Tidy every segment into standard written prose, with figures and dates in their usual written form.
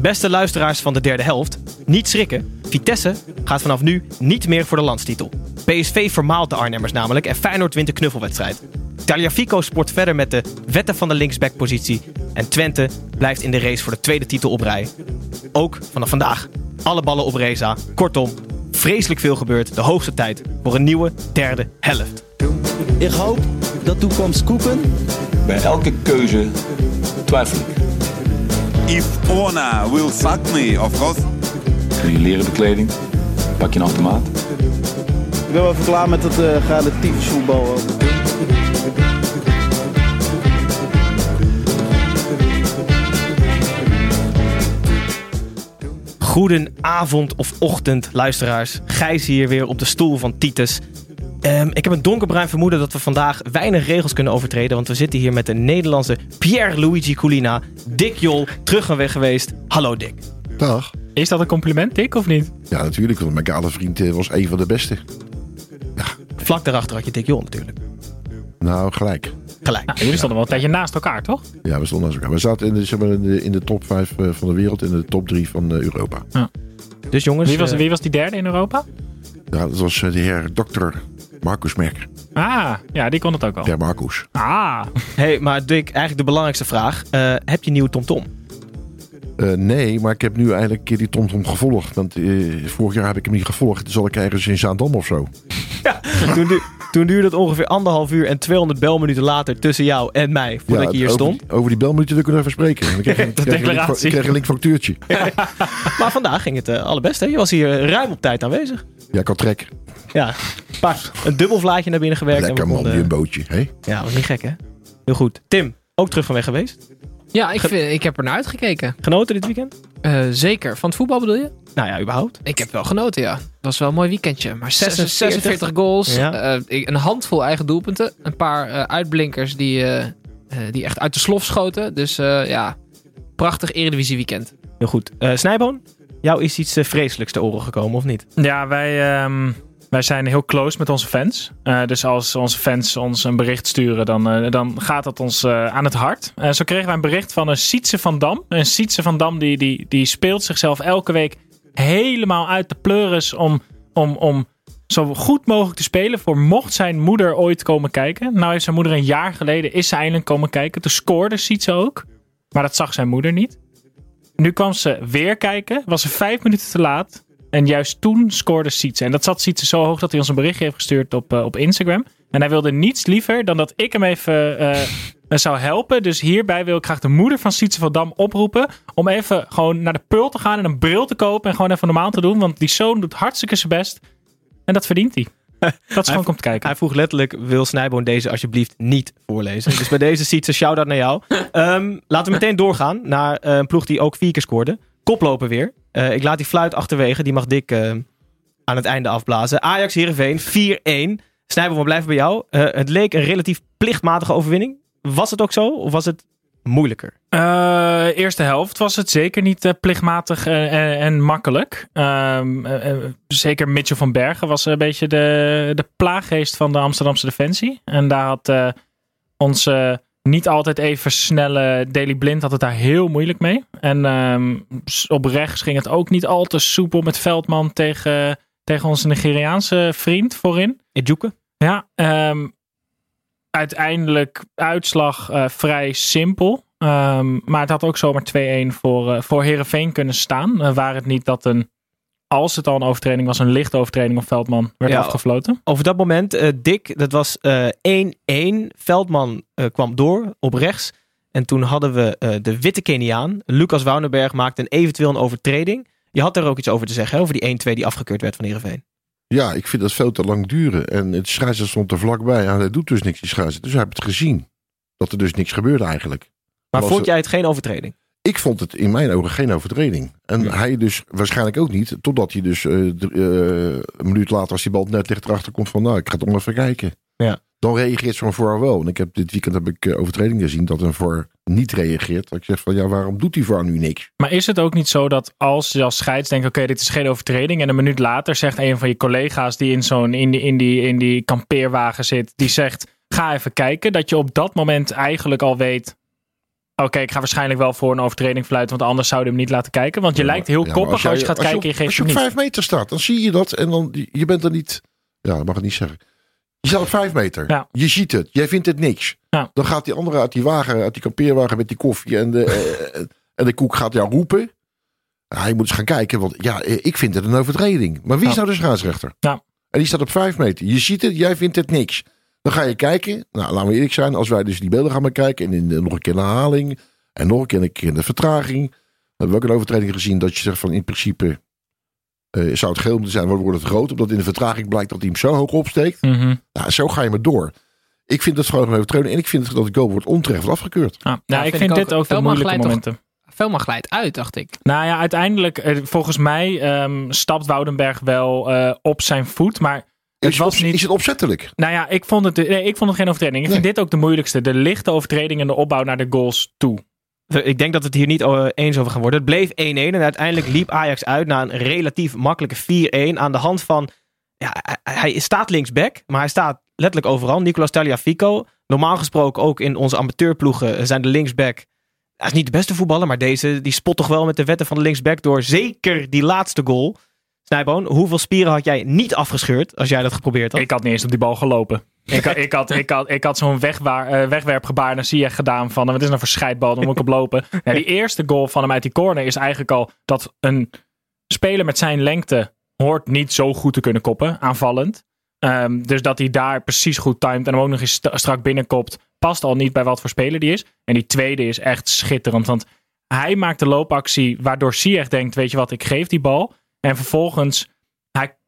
Beste luisteraars van de derde helft, niet schrikken. Vitesse gaat vanaf nu niet meer voor de landstitel. PSV vermaalt de Arnhemmers namelijk en Feyenoord wint de knuffelwedstrijd. Tagliafico sport verder met de wetten van de linksbackpositie. En Twente blijft in de race voor de tweede titel oprijden. Ook vanaf vandaag. Alle ballen op Reza. Kortom, vreselijk veel gebeurt. De hoogste tijd voor een nieuwe derde helft. Ik hoop dat toekomst koeken. Bij elke keuze twijfel ik. If Ona will fuck me, of course. Kun je leren bekleding? Pak je een automaat? Ik ben wel even klaar met het relatief voetbal. Goedenavond of ochtend, luisteraars. Gijs hier weer op de stoel van Titus. Ik heb een donkerbruin vermoeden dat we vandaag weinig regels kunnen overtreden. Want we zitten hier met de Nederlandse Pierre-Luigi Colina. Dick Jol, terug en weg geweest. Hallo Dick. Dag. Is dat een compliment, Dick, of niet? Ja, natuurlijk. Want mijn kale vriend was een van de beste. Ja. Vlak daarachter had je Dick Jol natuurlijk. Nou, gelijk. Nou, jullie stonden wel een tijdje naast elkaar, toch? Ja, we stonden naast elkaar. We zaten in de top 5 van de wereld en de top 3 van Europa. Ja. Dus jongens... Wie was die derde in Europa? Ja, dat was de heer dokter Markus Merk. Ah, ja, die kon het ook al. Ja, Markus. Ah. Hey, maar Dick, eigenlijk de belangrijkste vraag. Heb je nieuw TomTom? Nee, maar ik heb nu eigenlijk een keer die TomTom gevolgd. Want vorig jaar heb ik hem niet gevolgd. Dus zal ik ergens in Zaandam of zo. Ja, toen duurde het ongeveer 1,5 uur en 200 belminuten later tussen jou en mij voordat je hier stond. Over die belminuten kunnen we even spreken. Dan kreeg een linkfactuurtje. Maar vandaag ging het allerbest. Hè? Je was hier ruim op tijd aanwezig. Ja, ik had trek. Ja, een dubbel vlaatje naar binnen gewerkt. Lekker man, weer een bootje. Hè? Ja, was niet gek hè? Heel goed. Tim, ook terug van weg geweest? Ja, ik heb er naar uitgekeken. Genoten dit weekend? Zeker. Van het voetbal bedoel je? Nou ja, überhaupt. Ik heb wel genoten, ja. Het was wel een mooi weekendje. Maar 46 goals, ja. Een handvol eigen doelpunten. Een paar uitblinkers die echt uit de slof schoten. Dus ja, prachtig Eredivisie weekend. Heel goed. Snijboon, jou is iets vreselijks te oren gekomen, of niet? Ja, wij zijn heel close met onze fans. Dus als onze fans ons een bericht sturen, dan gaat dat ons aan het hart. Zo kregen wij een bericht van een Sietse van Dam. Een Sietse van Dam die speelt zichzelf elke week helemaal uit de pleuris om zo goed mogelijk te spelen voor mocht zijn moeder ooit komen kijken. Nou heeft zijn moeder een jaar geleden is ze eindelijk komen kijken. Toen scoorde Sietse ook. Maar dat zag zijn moeder niet. Nu kwam ze weer kijken. Was ze 5 minuten te laat. En juist toen scoorde Sietse. En dat zat Sietse zo hoog dat hij ons een berichtje heeft gestuurd op Instagram. En hij wilde niets liever dan dat ik hem even zou helpen. Dus hierbij wil ik graag de moeder van Sietse van Dam oproepen. Om even gewoon naar de Peul te gaan en een bril te kopen. En gewoon even normaal te doen. Want die zoon doet hartstikke zijn best. En dat verdient hij. Dat is gewoon komt kijken. Hij vroeg letterlijk, wil Snijboon deze alsjeblieft niet voorlezen? Dus bij deze Sietse, shout-out naar jou. Laten we meteen doorgaan naar een ploeg die ook 4 keer scoorde. Koplopen weer. Ik laat die fluit achterwege. Die mag Dick aan het einde afblazen. Ajax Heerenveen 4-1. Snijboon, we blijven bij jou. Het leek een relatief plichtmatige overwinning. Was het ook zo? Of was het moeilijker? Eerste helft was het zeker niet plichtmatig en makkelijk. Zeker Mitchell van Bergen was een beetje de plaaggeest van de Amsterdamse defensie. En daar had onze... niet altijd even snelle Daley Blind had het daar heel moeilijk mee. En op rechts ging het ook niet al te soepel met Veldman tegen onze Nigeriaanse vriend voorin. Ejuke. Ja, uiteindelijk uitslag vrij simpel. Maar het had ook zomaar 2-1 voor Heerenveen kunnen staan. Waar het niet dat als het al een overtreding was, een lichte overtreding op Veldman werd afgefloten. Over dat moment, Dick, dat was 1-1. Veldman kwam door op rechts. En toen hadden we de witte Keniaan. Lucas Woudenberg maakte eventueel een overtreding. Je had daar ook iets over te zeggen, hè? Over die 1-2 die afgekeurd werd van Heerenveen. Ja, ik vind dat veel te lang duren. En het scheidsrechter stond er vlakbij. En hij doet dus niks, die scheidsrechter. Dus hij heeft het gezien. Dat er dus niks gebeurde eigenlijk. Maar vond jij het geen overtreding? Ik vond het in mijn ogen geen overtreding. En hij dus waarschijnlijk ook niet. Totdat hij dus een minuut later, als die bal net dicht erachter komt van... nou, ik ga het nog even kijken. Ja. Dan reageert zo'n VAR wel. En ik heb dit weekend overtredingen gezien dat een VAR niet reageert. Dat ik zeg van, ja, waarom doet die VAR nu niks? Maar is het ook niet zo dat als je als scheids denkt... oké, dit is geen overtreding... en een minuut later zegt een van je collega's... die in die kampeerwagen zit... die zegt, ga even kijken... dat je op dat moment eigenlijk al weet... Oké, ik ga waarschijnlijk wel voor een overtreding fluiten... want anders zouden we hem niet laten kijken. Want je lijkt heel koppig als je gaat kijken... en je geeft het niet. Als je op 5 meter staat, dan zie je dat... en dan je bent er niet... ja, dat mag ik niet zeggen... Je staat op 5 meter. Ja. Je ziet het. Jij vindt het niks. Ja. Dan gaat die andere uit die wagen, uit die kampeerwagen met die koffie en de koek gaat jou roepen. Hij moet eens gaan kijken, want ja, ik vind het een overtreding. Maar wie is nou de scheidsrechter? Ja. En die staat op 5 meter. Je ziet het, jij vindt het niks. Dan ga je kijken. Nou, laten we eerlijk zijn. Als wij dus die beelden gaan bekijken en nog een keer de herhaling en nog een keer de vertraging. Dan hebben we ook een overtreding gezien dat je zegt van in principe... zou het geel moeten zijn, wordt het rood, omdat in de vertraging blijkt dat hij hem zo hoog opsteekt. Mm-hmm. Nou, zo ga je maar door. Ik vind dat gewoon een overtreding en ik vind dat de goal wordt onterecht afgekeurd. Ik vind dit ook de moeilijke momenten. Velma glijdt uit, dacht ik. Nou ja, uiteindelijk, volgens mij stapt Woudenberg wel op zijn voet, maar is het opzettelijk? Nou ja, ik vond het geen overtreding. Ik vind dit ook de moeilijkste. De lichte overtreding en de opbouw naar de goals toe. Ik denk dat we het hier niet eens over gaan worden. Het bleef 1-1 en uiteindelijk liep Ajax uit naar een relatief makkelijke 4-1. Aan de hand van, hij staat linksback, maar hij staat letterlijk overal. Nicolás Tagliafico, normaal gesproken ook in onze amateurploegen zijn de linksback. Hij is niet de beste voetballer, maar deze die spot toch wel met de wetten van de linksback door. Zeker die laatste goal. Snijboon, hoeveel spieren had jij niet afgescheurd als jij dat geprobeerd had? Ik had niet eens op die bal gelopen. Ik had zo'n wegwerpgebaar naar Ziyech gedaan van... wat is nou voor scheidbal, dan moet ik oplopen. Ja, die eerste goal van hem uit die corner is eigenlijk al... dat een speler met zijn lengte hoort niet zo goed te kunnen koppen, aanvallend. Dus dat hij daar precies goed timed en hem ook nog eens strak binnenkopt... past al niet bij wat voor speler die is. En die tweede is echt schitterend, want hij maakt de loopactie... waardoor Ziyech denkt, weet je wat, ik geef die bal. En vervolgens...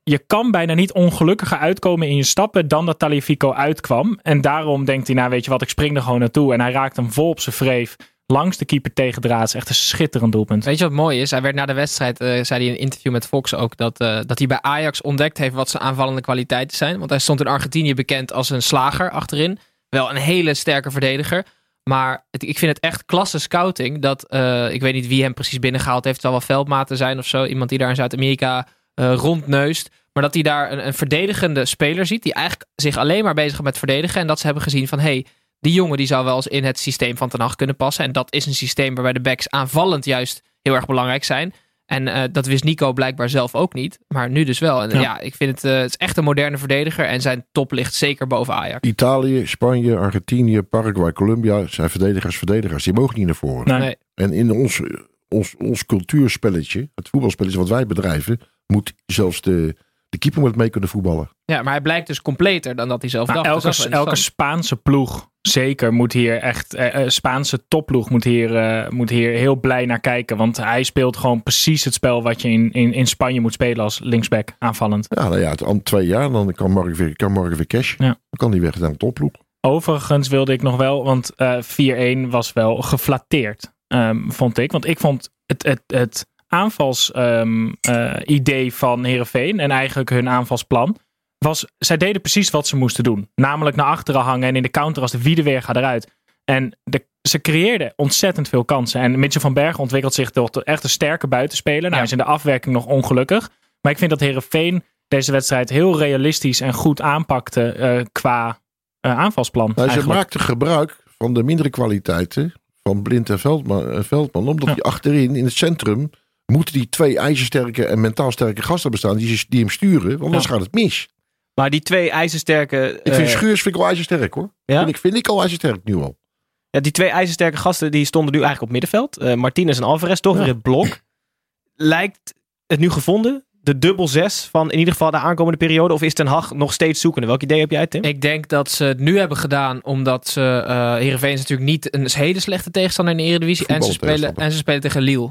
je kan bijna niet ongelukkiger uitkomen in je stappen dan dat Tagliafico uitkwam. En daarom denkt hij, nou weet je wat, ik spring er gewoon naartoe. En hij raakt hem vol op zijn wreef langs de keeper tegendraads. Echt een schitterend doelpunt. Weet je wat mooi is? Hij werd na de wedstrijd, zei hij in een interview met Fox ook, dat hij bij Ajax ontdekt heeft wat zijn aanvallende kwaliteiten zijn. Want hij stond in Argentinië bekend als een slager achterin. Wel een hele sterke verdediger. Maar ik vind het echt klasse scouting dat, ik weet niet wie hem precies binnengehaald heeft. Het zal wel veldmaten zijn of zo. Iemand die daar in Zuid-Amerika... rondneust, maar dat hij daar een verdedigende speler ziet, die eigenlijk zich alleen maar bezig is met verdedigen, en dat ze hebben gezien van, die jongen die zou wel eens in het systeem van Ten Hag kunnen passen, en dat is een systeem waarbij de backs aanvallend juist heel erg belangrijk zijn, en dat wist Nico blijkbaar zelf ook niet, maar nu dus wel. En ik vind het is echt een moderne verdediger, en zijn top ligt zeker boven Ajax. Italië, Spanje, Argentinië, Paraguay, Colombia zijn verdedigers, die mogen niet naar voren. Nee. En in ons cultuurspelletje, het voetbalspelletje wat wij bedrijven, moet zelfs de keeper moet mee kunnen voetballen. Ja, maar hij blijkt dus completer dan dat hij zelf dacht. Elke Spaanse ploeg zeker moet hier echt... Spaanse topploeg moet hier heel blij naar kijken. Want hij speelt gewoon precies het spel wat je in Spanje moet spelen als linksback aanvallend. Ja, nou ja, het om 2 jaar dan kan Mark weer cash. Ja. Dan kan hij weg naar de topploeg. Overigens wilde ik nog wel, want 4-1 was wel geflatteerd, vond ik. Want ik vond het aanvalsidee van Heerenveen en eigenlijk hun aanvalsplan was, zij deden precies wat ze moesten doen. Namelijk naar achteren hangen en in de counter als de wiedeweerga eruit. En ze creëerden ontzettend veel kansen. En Mitchell van Bergen ontwikkelt zich tot echt een sterke buitenspeler. Nou, hij is in de afwerking nog ongelukkig. Maar ik vind dat Heerenveen deze wedstrijd heel realistisch en goed aanpakte qua aanvalsplan. Nou, ze maakten gebruik van de mindere kwaliteiten van Blind en Veldman. Omdat die achterin in het centrum... moeten die 2 ijzersterke en mentaal sterke gasten bestaan die hem sturen, want anders gaat het mis. Maar die 2 ijzersterke... Ik vind Schuurs al ijzersterk, hoor. Ja? Vind ik al ijzersterk nu al. Ja, die 2 ijzersterke gasten die stonden nu eigenlijk op middenveld. Martinez en Alvarez toch weer in het blok. Lijkt het nu gevonden? de dubbel zes van in ieder geval de aankomende periode? Of is Ten Hag nog steeds zoekende? Welk idee heb jij, Tim? Ik denk dat ze het nu hebben gedaan omdat ze... Heerenveen is natuurlijk niet een hele slechte tegenstander in de Eredivisie. En ze spelen tegen Lille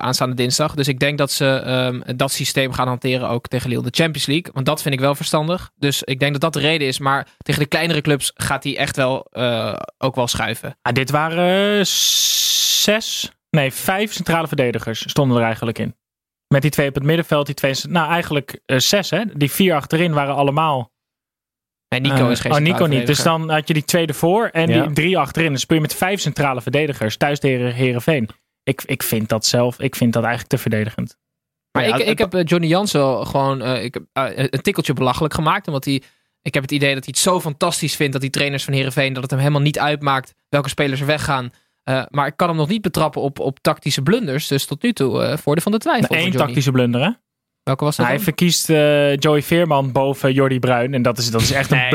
aanstaande dinsdag. Dus ik denk dat ze dat systeem gaan hanteren ook tegen Lille. De Champions League. Want dat vind ik wel verstandig. Dus ik denk dat dat de reden is. Maar tegen de kleinere clubs gaat hij echt wel ook wel schuiven. Ah, dit waren vijf centrale verdedigers stonden er eigenlijk in. Met die twee op het middenveld, die twee... Nou, eigenlijk zes, hè? Die vier achterin waren allemaal... En Nico is geen Nico niet. Dus dan had je die twee ervoor en die drie achterin. Dan speel je met vijf centrale verdedigers. Thuis de Heerenveen. Ik vind dat zelf... Ik vind dat eigenlijk te verdedigend. Maar ik heb Johnny Jansen wel gewoon... een tikkeltje belachelijk gemaakt. Omdat hij... Ik heb het idee dat hij het zo fantastisch vindt... dat die trainers van Heerenveen... dat het hem helemaal niet uitmaakt welke spelers er weggaan... maar ik kan hem nog niet betrappen op tactische blunders. Dus tot nu toe voordeel van de twijfel. Eén tactische blunder, hè? Welke was dat? Hij verkiest Joey Veerman boven Jordy Bruin. En dat is echt een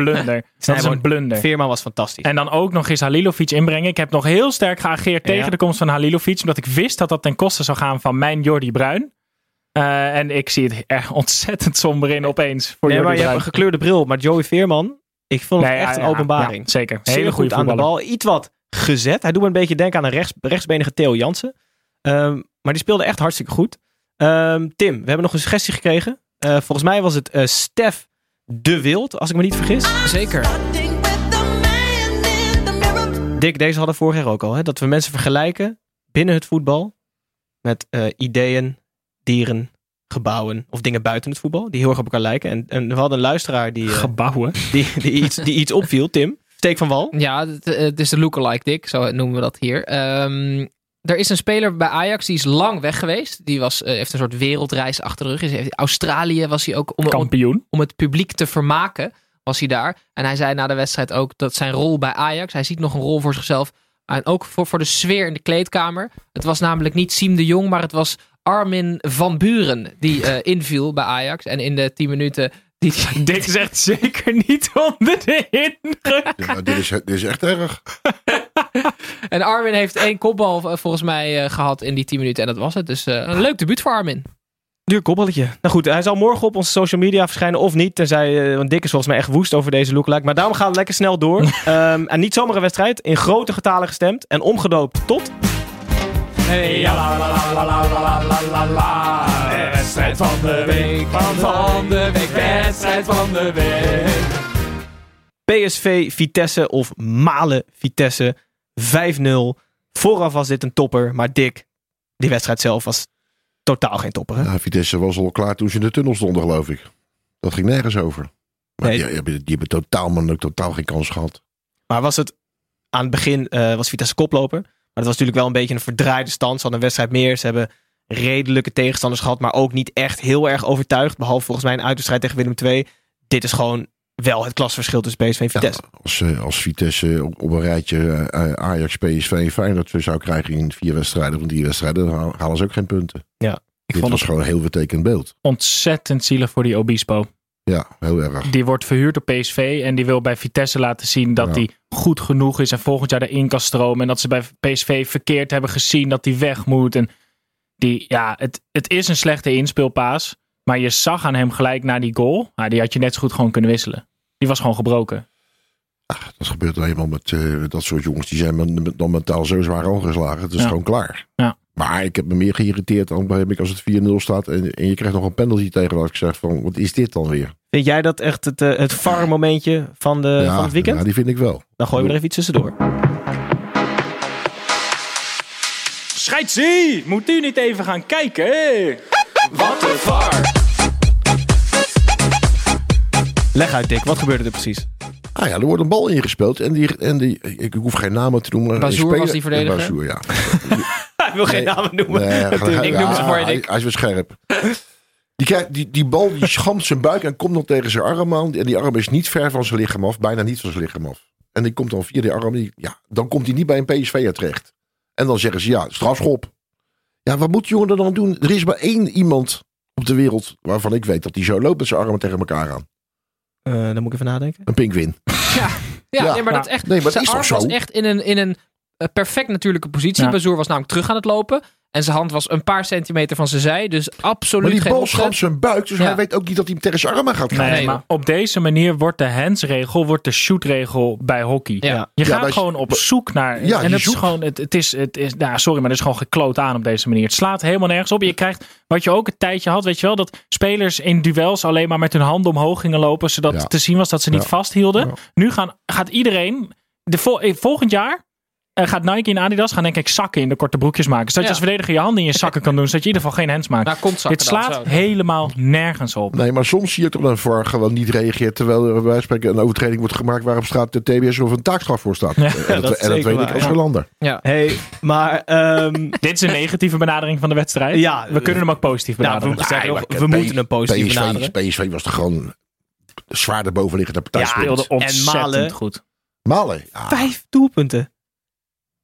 blunder. Veerman was fantastisch. En dan ook nog eens Halilovic inbrengen. Ik heb nog heel sterk geageerd tegen de komst van Halilovic. Omdat ik wist dat dat ten koste zou gaan van mijn Jordy Bruin. En ik zie het er ontzettend somber in opeens. Voor Jordy Bruin. Je hebt een gekleurde bril. Maar Joey Veerman, ik vond het echt een openbaring. Ja, zeker. Hele goed voetballer. Aan de bal. Iets wat gezet. Hij doet me een beetje denken aan een rechtsbenige Theo Jansen. Maar die speelde echt hartstikke goed. Tim, we hebben nog een suggestie gekregen. Volgens mij was het Stef de Wild, als ik me niet vergis. Zeker. Dick, deze hadden vorig jaar ook al. Hè? Dat we mensen vergelijken binnen het voetbal met ideeën, dieren, gebouwen of dingen buiten het voetbal. Die heel erg op elkaar lijken. En we hadden een luisteraar die... gebouwen? Die iets opviel, Tim. Steek van Wal. Ja, het is de lookalike Dick, zo noemen we dat hier. Er is een speler bij Ajax, die is lang weg geweest. Die heeft een soort wereldreis achter de rug. In Australië was hij ook om het publiek te vermaken, was hij daar. En hij zei na de wedstrijd ook dat zijn rol bij Ajax, hij ziet nog een rol voor zichzelf. En ook voor de sfeer in de kleedkamer. Het was namelijk niet Siem de Jong, maar het was Armin van Buuren die inviel bij Ajax. En in de 10 minuten... Dick zegt zeker niet onder de indruk. Ja, dit is echt erg. En Armin heeft 1 kopbal volgens mij gehad in die 10 minuten. En dat was het. Dus een leuk debuut voor Armin. Duur kopballetje. Nou goed, hij zal morgen op onze social media verschijnen of niet. Want Dick is volgens mij echt woest over deze lookalike. Maar daarom gaan we lekker snel door. En niet zomaar een wedstrijd. In grote getalen gestemd. En omgedoopt tot... Hey, ja, la, la, la, la, la, la, la, la. Wedstrijd van de week, wedstrijd van de week. PSV Vitesse of Malen Vitesse 5-0. Vooraf was dit een topper, maar Dick, die wedstrijd zelf was totaal geen topper. Hè? Ja, Vitesse was al klaar toen ze in de tunnel stonden, geloof ik. Dat ging nergens over. Maar nee. Die hebben totaal geen kans gehad. Maar aan het begin was Vitesse koploper. Maar dat was natuurlijk wel een beetje een verdraaide stand. Ze hadden een wedstrijd meer. Ze hebben redelijke tegenstanders gehad. Maar ook niet echt heel erg overtuigd. Behalve volgens mij een uitwedstrijd tegen Willem II. Dit is gewoon wel het klasverschil tussen PSV en Vitesse. Ja, als Vitesse op een rijtje Ajax, PSV en Feyenoord zou krijgen in 4 wedstrijden van 3 wedstrijden. Dan halen ze ook geen punten. Ja, dit was gewoon een heel vertekend beeld. Ontzettend zielig voor die Obispo. Ja, heel erg. Die wordt verhuurd door PSV en die wil bij Vitesse laten zien dat hij goed genoeg is en volgend jaar erin kan stromen. En dat ze bij PSV verkeerd hebben gezien dat hij weg moet. En het is een slechte inspeelpaas, maar je zag aan hem gelijk na die goal. Die had je net zo goed gewoon kunnen wisselen. Die was gewoon gebroken. Ach, dat gebeurt alleen maar met dat soort jongens. Die zijn dan mentaal zo zwaar aangeslagen. Het is gewoon klaar. Ja. Maar ik heb me meer geïrriteerd als het 4-0 staat. En je krijgt nog een penalty tegen dat ik zeg van, wat is dit dan weer? Vind jij dat echt het VAR momentje van het weekend? Ja, die vind ik wel. Dan gooien we er even iets tussendoor. Scheidsie! Moet u niet even gaan kijken? Hey. Wat een VAR! Leg uit, Dick. Wat gebeurde er precies? Ah ja, er wordt een bal ingespeeld. Ik hoef geen namen te noemen. Bazoer was die verdediger? Bazoer, ja. Ik wil geen namen noemen. Ik noem ze voor je, Dick. Hij is weer scherp. Die bal die schampt zijn buik en komt dan tegen zijn arm aan. En die arm is niet ver van zijn lichaam af. Bijna niet van zijn lichaam af. En die komt dan via die arm. Dan komt hij niet bij een PSV'er terecht. En dan zeggen ze, strafschop. Ja, wat moet jongen dan doen? Er is maar 1 iemand op de wereld waarvan ik weet dat die zo loopt met zijn armen tegen elkaar aan. Dan moet ik even nadenken. Een pinkwin. Ja. Nee, maar dat is echt. Nee, maar zijn arm was echt in een perfect natuurlijke positie. Ja. Bazoer was namelijk terug aan het lopen. En zijn hand was een paar centimeter van zijn zij. Dus absoluut geen... Maar die bal schrapt zijn buik. Dus hij weet ook niet dat hij hem tegen zijn armen gaat krijgen. Nee, maar op deze manier wordt de handsregel, wordt de shootregel bij hockey. Ja. Je gaat gewoon op zoek naar... Ja, en het is gewoon... Het is, nou, sorry, maar het is gewoon gekloot aan op deze manier. Het slaat helemaal nergens op. Je krijgt, wat je ook een tijdje had, weet je wel, dat spelers in duels alleen maar met hun handen omhoog gingen lopen, zodat te zien was dat ze niet vasthielden. Ja. Nu gaat iedereen... Volgend jaar... gaat Nike en Adidas gaan denk ik zakken in de korte broekjes maken. Zodat je als verdediger je handen in je zakken kan doen. Zodat je in ieder geval geen hands maakt. Dit slaat helemaal nergens op. Nee, maar soms zie je toch dat een VAR gewoon niet reageert. Terwijl er bij wijze van spreken een overtreding wordt gemaakt waarop straat de TBS of een taakstraf voor staat. Ja, dat weet ik als Hollander. Ja. Hey, maar... dit is een negatieve benadering van de wedstrijd. Ja, we kunnen hem ook positief benaderen. We moeten hem positief benaderen. PSV was toch gewoon zwaar de bovenliggende partij. Ja, speelde ontzettend goed. Malen. 5 doelpunten.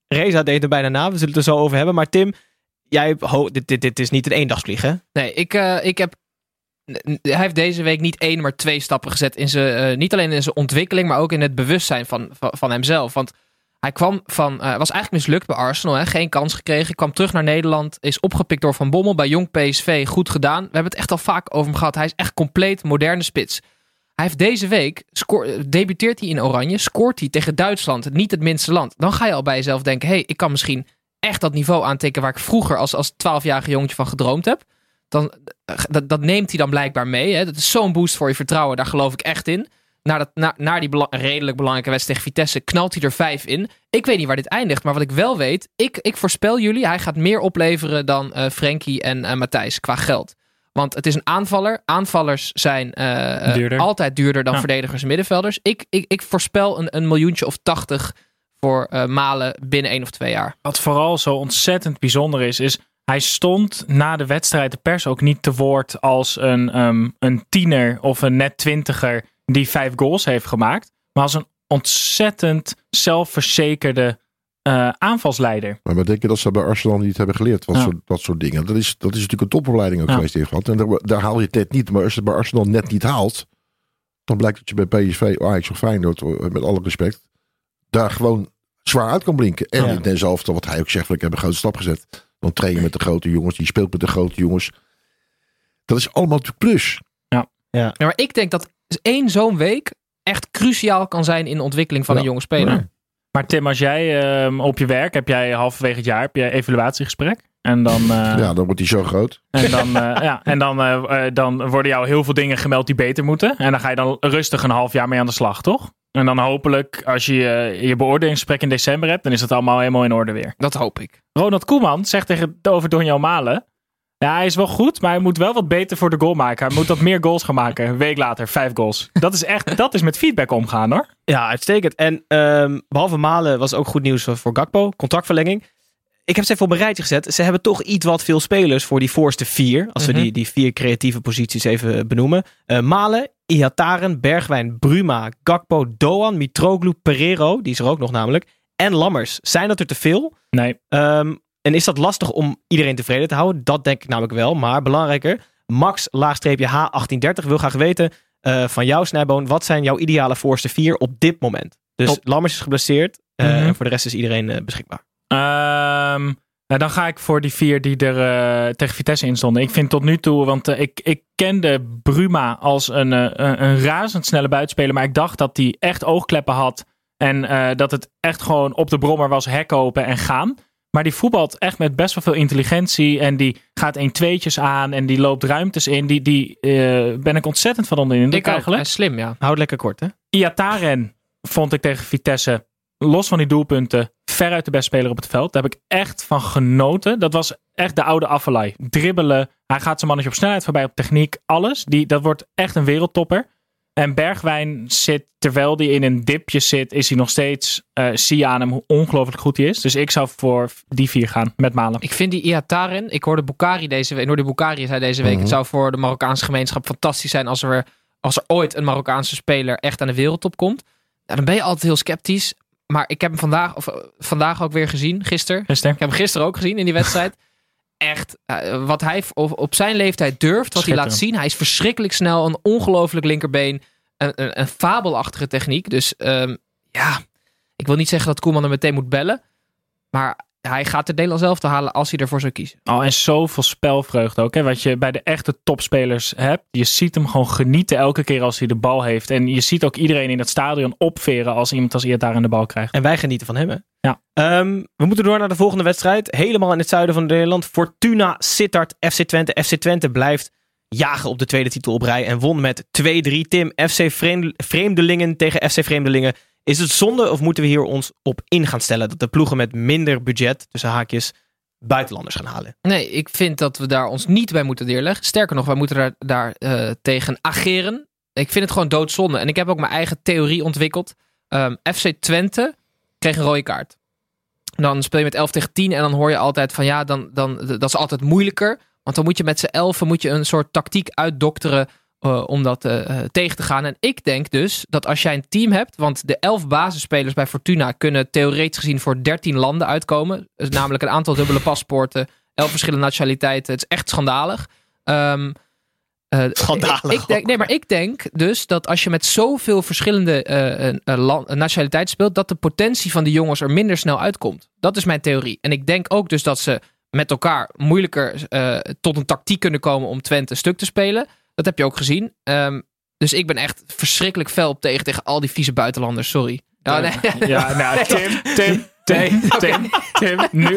Reza deed er bijna na, we zullen het er zo over hebben. Maar Tim, jij, dit is niet een eendagsvlieg, hè? Nee, ik heb... Hij heeft deze week niet 1, maar 2 stappen gezet. In zijn, niet alleen in zijn ontwikkeling, maar ook in het bewustzijn van hemzelf. Want hij kwam was eigenlijk mislukt bij Arsenal, hè? Geen kans gekregen. Kwam terug naar Nederland, is opgepikt door Van Bommel bij Jong PSV. Goed gedaan. We hebben het echt al vaak over hem gehad. Hij is echt compleet moderne spits. Hij heeft deze week, debuteert hij in Oranje, scoort hij tegen Duitsland, niet het minste land. Dan ga je al bij jezelf denken, hey, ik kan misschien echt dat niveau aantikken waar ik vroeger als 12-jarige jongetje van gedroomd heb. Dat neemt hij dan blijkbaar mee. Hè? Dat is zo'n boost voor je vertrouwen, daar geloof ik echt in. Na die redelijk belangrijke wedstrijd tegen Vitesse knalt hij er 5 in. Ik weet niet waar dit eindigt, maar wat ik wel weet, ik voorspel jullie, hij gaat meer opleveren dan Frenkie en Matthijs qua geld. Want het is een aanvaller. Aanvallers zijn altijd duurder dan verdedigers en middenvelders. Ik voorspel een €1.80 miljoen voor Malen binnen 1 of 2 jaar. Wat vooral zo ontzettend bijzonder is... Hij stond na de wedstrijd de pers ook niet te woord als een tiener of een net 20er die 5 goals heeft gemaakt. Maar als een ontzettend zelfverzekerde aanvalsleider. Maar denk je dat ze bij Arsenal niet hebben geleerd? Dat soort dingen. Dat is natuurlijk een topopleiding ook geweest. En daar haal je het net niet. Maar als je het bij Arsenal net niet haalt, dan blijkt dat je bij PSV, Ajax of Feyenoord, met alle respect, daar gewoon zwaar uit kan blinken. En in dezelfde, wat hij ook zegt, ik heb een grote stap gezet. Dan train je met de grote jongens, die speelt met de grote jongens. Dat is allemaal de plus. Ja, maar ik denk dat 1 zo'n week echt cruciaal kan zijn in de ontwikkeling van een jonge speler. Ja. Maar Tim, als jij op je werk, heb jij halverwege het jaar je evaluatiegesprek. En dan... dan wordt die zo groot. En dan, dan worden jou heel veel dingen gemeld die beter moeten. En dan ga je dan rustig een half jaar mee aan de slag, toch? En dan hopelijk, als je je beoordelingsgesprek in december hebt, dan is dat allemaal helemaal in orde weer. Dat hoop ik. Ronald Koeman zegt over Donyell Malen: ja, hij is wel goed, maar hij moet wel wat beter voor de goal maken. Hij moet wat meer goals gaan maken. Een week later, 5 goals. Dat is met feedback omgaan, hoor. Ja, uitstekend. En behalve Malen was ook goed nieuws voor Gakpo. Contractverlenging. Ik heb ze even op een rijtje gezet. Ze hebben toch iets wat veel spelers voor die voorste 4. Als we die 4 creatieve posities even benoemen. Malen, Ihattaren, Bergwijn, Bruma, Gakpo, Doan, Mitroglou, Pereiro. Die is er ook nog namelijk. En Lammers. Zijn dat er te veel? Nee. En is dat lastig om iedereen tevreden te houden? Dat denk ik namelijk wel. Maar belangrijker, Max-H1830 wil graag weten van jou, Snijboon, wat zijn jouw ideale voorste 4 op dit moment? Dus Lammers is geblesseerd. En voor de rest is iedereen beschikbaar. Dan ga ik voor die 4 die er tegen Vitesse in stonden. Ik vind tot nu toe, want ik kende Bruma als een razendsnelle buitenspeler. Maar ik dacht dat hij echt oogkleppen had. En dat het echt gewoon op de brommer was, hek open en gaan. Maar die voetbalt echt met best wel veel intelligentie. En die gaat 1-2'tjes aan. En die loopt ruimtes in. Die ben ik ontzettend van onder de indruk eigenlijk. Slim, ja. Houd lekker kort, hè. Ihattaren vond ik tegen Vitesse, los van die doelpunten, veruit de beste speler op het veld. Daar heb ik echt van genoten. Dat was echt de oude Afellay. Dribbelen. Hij gaat zijn mannetje op snelheid voorbij, op techniek. Alles. Dat wordt echt een wereldtopper. En Bergwijn zit, terwijl hij in een dipje zit, is hij nog steeds, zie je aan hem hoe ongelooflijk goed hij is. Dus ik zou voor die 4 gaan, met Malen. Ik vind die Ihattaren, ik hoorde Boukari zei deze week, het zou voor de Marokkaanse gemeenschap fantastisch zijn als er ooit een Marokkaanse speler echt aan de wereldtop komt. Nou, dan ben je altijd heel sceptisch, maar ik heb hem vandaag ook weer gezien, gisteren. Ik heb hem gisteren ook gezien in die wedstrijd. Echt, wat hij op zijn leeftijd durft, wat hij laat zien. Hij is verschrikkelijk snel, een ongelooflijk linkerbeen. Een fabelachtige techniek. Dus ik wil niet zeggen dat Koeman hem meteen moet bellen. Maar hij gaat het Nederlands elftal halen als hij ervoor zou kiezen. Oh, en zoveel spelvreugde ook. Hè? Wat je bij de echte topspelers hebt. Je ziet hem gewoon genieten elke keer als hij de bal heeft. En je ziet ook iedereen in het stadion opveren als iemand als Ihattaren de bal krijgt. En wij genieten van hem, hè? Ja. We moeten door naar de volgende wedstrijd. Helemaal in het zuiden van Nederland. Fortuna Sittard, FC Twente. FC Twente blijft jagen op de tweede titel op rij. En won met 2-3. Tim, FC Vreemdelingen tegen FC Vreemdelingen. Is het zonde of moeten we hier ons op in gaan stellen dat de ploegen met minder budget, tussen haakjes, buitenlanders gaan halen? Nee, ik vind dat we daar ons niet bij moeten neerleggen. Sterker nog, wij moeten daar tegen ageren. Ik vind het gewoon doodzonde. En ik heb ook mijn eigen theorie ontwikkeld. FC Twente kreeg een rode kaart. Dan speel je met 11 tegen 10 en dan hoor je altijd van ja, dat is altijd moeilijker. Want dan moet je met z'n 11 een soort tactiek uitdokteren om dat tegen te gaan. En ik denk dus dat als jij een team hebt, want de 11 basisspelers bij Fortuna kunnen theoretisch gezien voor 13 landen uitkomen. Dus namelijk een aantal dubbele paspoorten, 11 verschillende nationaliteiten. Het is echt schandalig. Ik denk dus dat als je met zoveel verschillende nationaliteiten speelt, dat de potentie van de jongens er minder snel uitkomt. Dat is mijn theorie. En ik denk ook dus dat ze met elkaar moeilijker tot een tactiek kunnen komen om Twente stuk te spelen. Dat heb je ook gezien. Dus ik ben echt verschrikkelijk fel op tegen al die vieze buitenlanders. Sorry. Oh, nee. Ja, nou, Tim.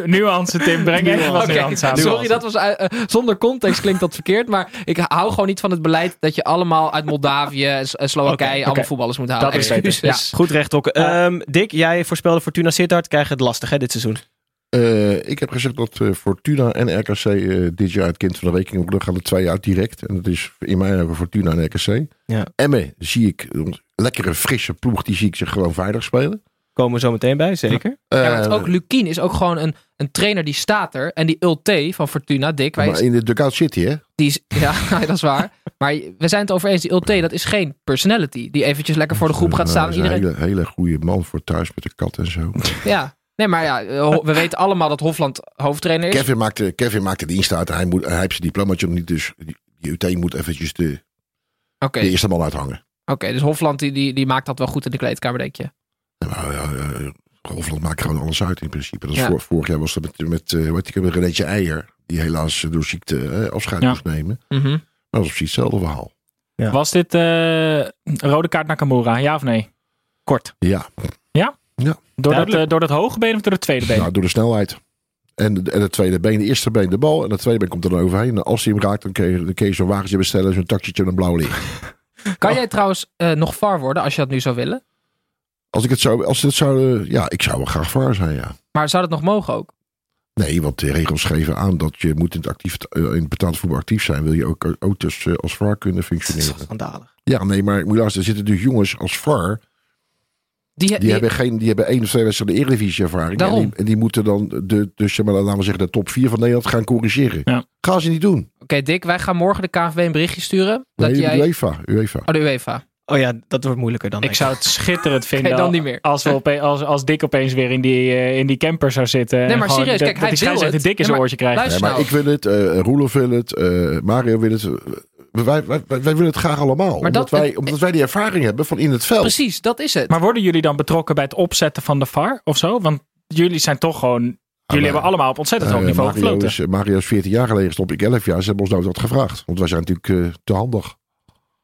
Nuance, Tim. Breng even wat nuance aan. Sorry, dat was zonder context klinkt dat verkeerd. Maar ik hou gewoon niet van het beleid dat je allemaal uit Moldavië en Slowakije allemaal voetballers moet halen. Excuus. Goed recht ook. Dick, jij voorspelde Fortuna Sittard. Krijg het lastig hè, dit seizoen? Ik heb gezegd dat Fortuna en RKC dit jaar het kind van de week gaan er 2 uit direct. En dat is in mijn ogen Fortuna en RKC. Ja. Emmen zie ik, een lekkere frisse ploeg, die zie ik zich gewoon veilig spelen. Komen we zo meteen bij, zeker? Ja, ook Lukien is ook gewoon een trainer die staat er. En die Ulte van Fortuna, Dick. Maar in de dugout zit hij, hè? Die is, ja, dat is waar. Maar we zijn het over eens, die Ulte, dat is geen personality. Die eventjes lekker voor de groep gaat staan. Iedereen is een hele goede man voor thuis met de kat en zo. Ja. Nee, maar ja, we weten allemaal dat Hofland hoofdtrainer is. Kevin maakte de dienst uit. Hij heeft zijn diplomaatje nog niet, dus die UT moet eventjes de eerste man uithangen. Oké, dus Hofland die maakt dat wel goed in de kleedkamer, denk je? Hofland maakt gewoon alles uit in principe. Dat is vorig jaar was dat met Renéje Eijer, die helaas door ziekte afscheid moest nemen. Mm-hmm. Maar dat was precies hetzelfde verhaal. Ja. Was dit rode kaart Nakamura, ja of nee? Kort. Ja. Ja? Ja. Door dat hoge been of door het tweede been? Nou, door de snelheid. En het tweede been, de eerste been de bal. En het tweede been komt er dan overheen. En als hij hem raakt, dan kun je zo'n wagentje bestellen. Zo'n taxietje en een blauw licht. Kan jij trouwens nog VAR worden als je dat nu zou willen? Ik zou wel graag VAR zijn, ja. Maar zou dat nog mogen ook? Nee, want de regels geven aan dat je moet in het betaald voetbal actief zijn. Wil je ook auto's als VAR kunnen functioneren? Dat is schandalig. Ja, nee, maar luister, er zitten dus jongens als VAR... Die hebben 1 of 2 wedstrijden Eredivisie ervaring. En die moeten dan laten we zeggen de top 4 van Nederland gaan corrigeren. Ja. Gaan ze niet doen. Oké, Dick, wij gaan morgen de KNVB een berichtje sturen. UEFA. Oh, de UEFA. Oh ja, dat wordt moeilijker dan. Ik zou het schitterend vinden dan niet meer. Als Dick opeens weer in die camper zou zitten. Nee, maar serieus, kijk, hij wil het. Dat Dick in zijn oortje krijgt. Nee, maar ik wil het, Roelof wil het, Mario wil het... Wij willen het graag allemaal. Omdat wij die ervaring hebben van in het veld. Precies, dat is het. Maar worden jullie dan betrokken bij het opzetten van de VAR of zo? Want jullie zijn toch gewoon... jullie hebben allemaal op ontzettend hoog niveau gefloten. Mario is 14 jaar geleden gestopt. Ik 11 jaar. Ze hebben ons nooit wat gevraagd. Want wij zijn natuurlijk te handig.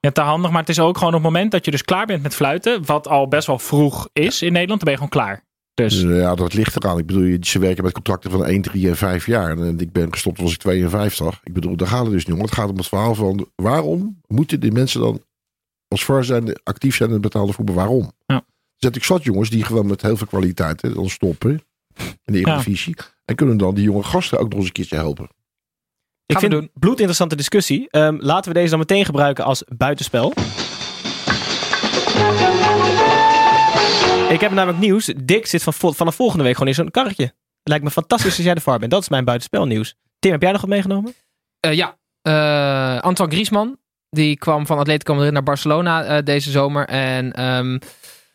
Ja, te handig. Maar het is ook gewoon op het moment dat je dus klaar bent met fluiten. Wat al best wel vroeg is in Nederland. Dan ben je gewoon klaar. Dus. Ja, dat ligt eraan. Ik bedoel, ze werken met contracten van 1, 3 en 5 jaar. En ik ben gestopt als ik 52. Ik bedoel, daar gaat het dus niet om. Het gaat om het verhaal van waarom moeten die mensen dan als VAR zijn, actief zijn in het betaalde voetbal? Waarom? Ja. Zet ik zat jongens die gewoon met heel veel kwaliteit dan stoppen in de Eredivisie. Ja. En kunnen dan die jonge gasten ook nog eens een keertje helpen. Ik vind het een bloedinteressante discussie. Laten we deze dan meteen gebruiken als buitenspel. Ik heb namelijk nieuws. Dick zit vanaf volgende week gewoon in zo'n karretje. Het lijkt me fantastisch als jij de VAR bent. Dat is mijn buitenspelnieuws. Tim, heb jij nog wat meegenomen? Antoine Griezmann. Die kwam van Atletico Madrid naar Barcelona deze zomer. En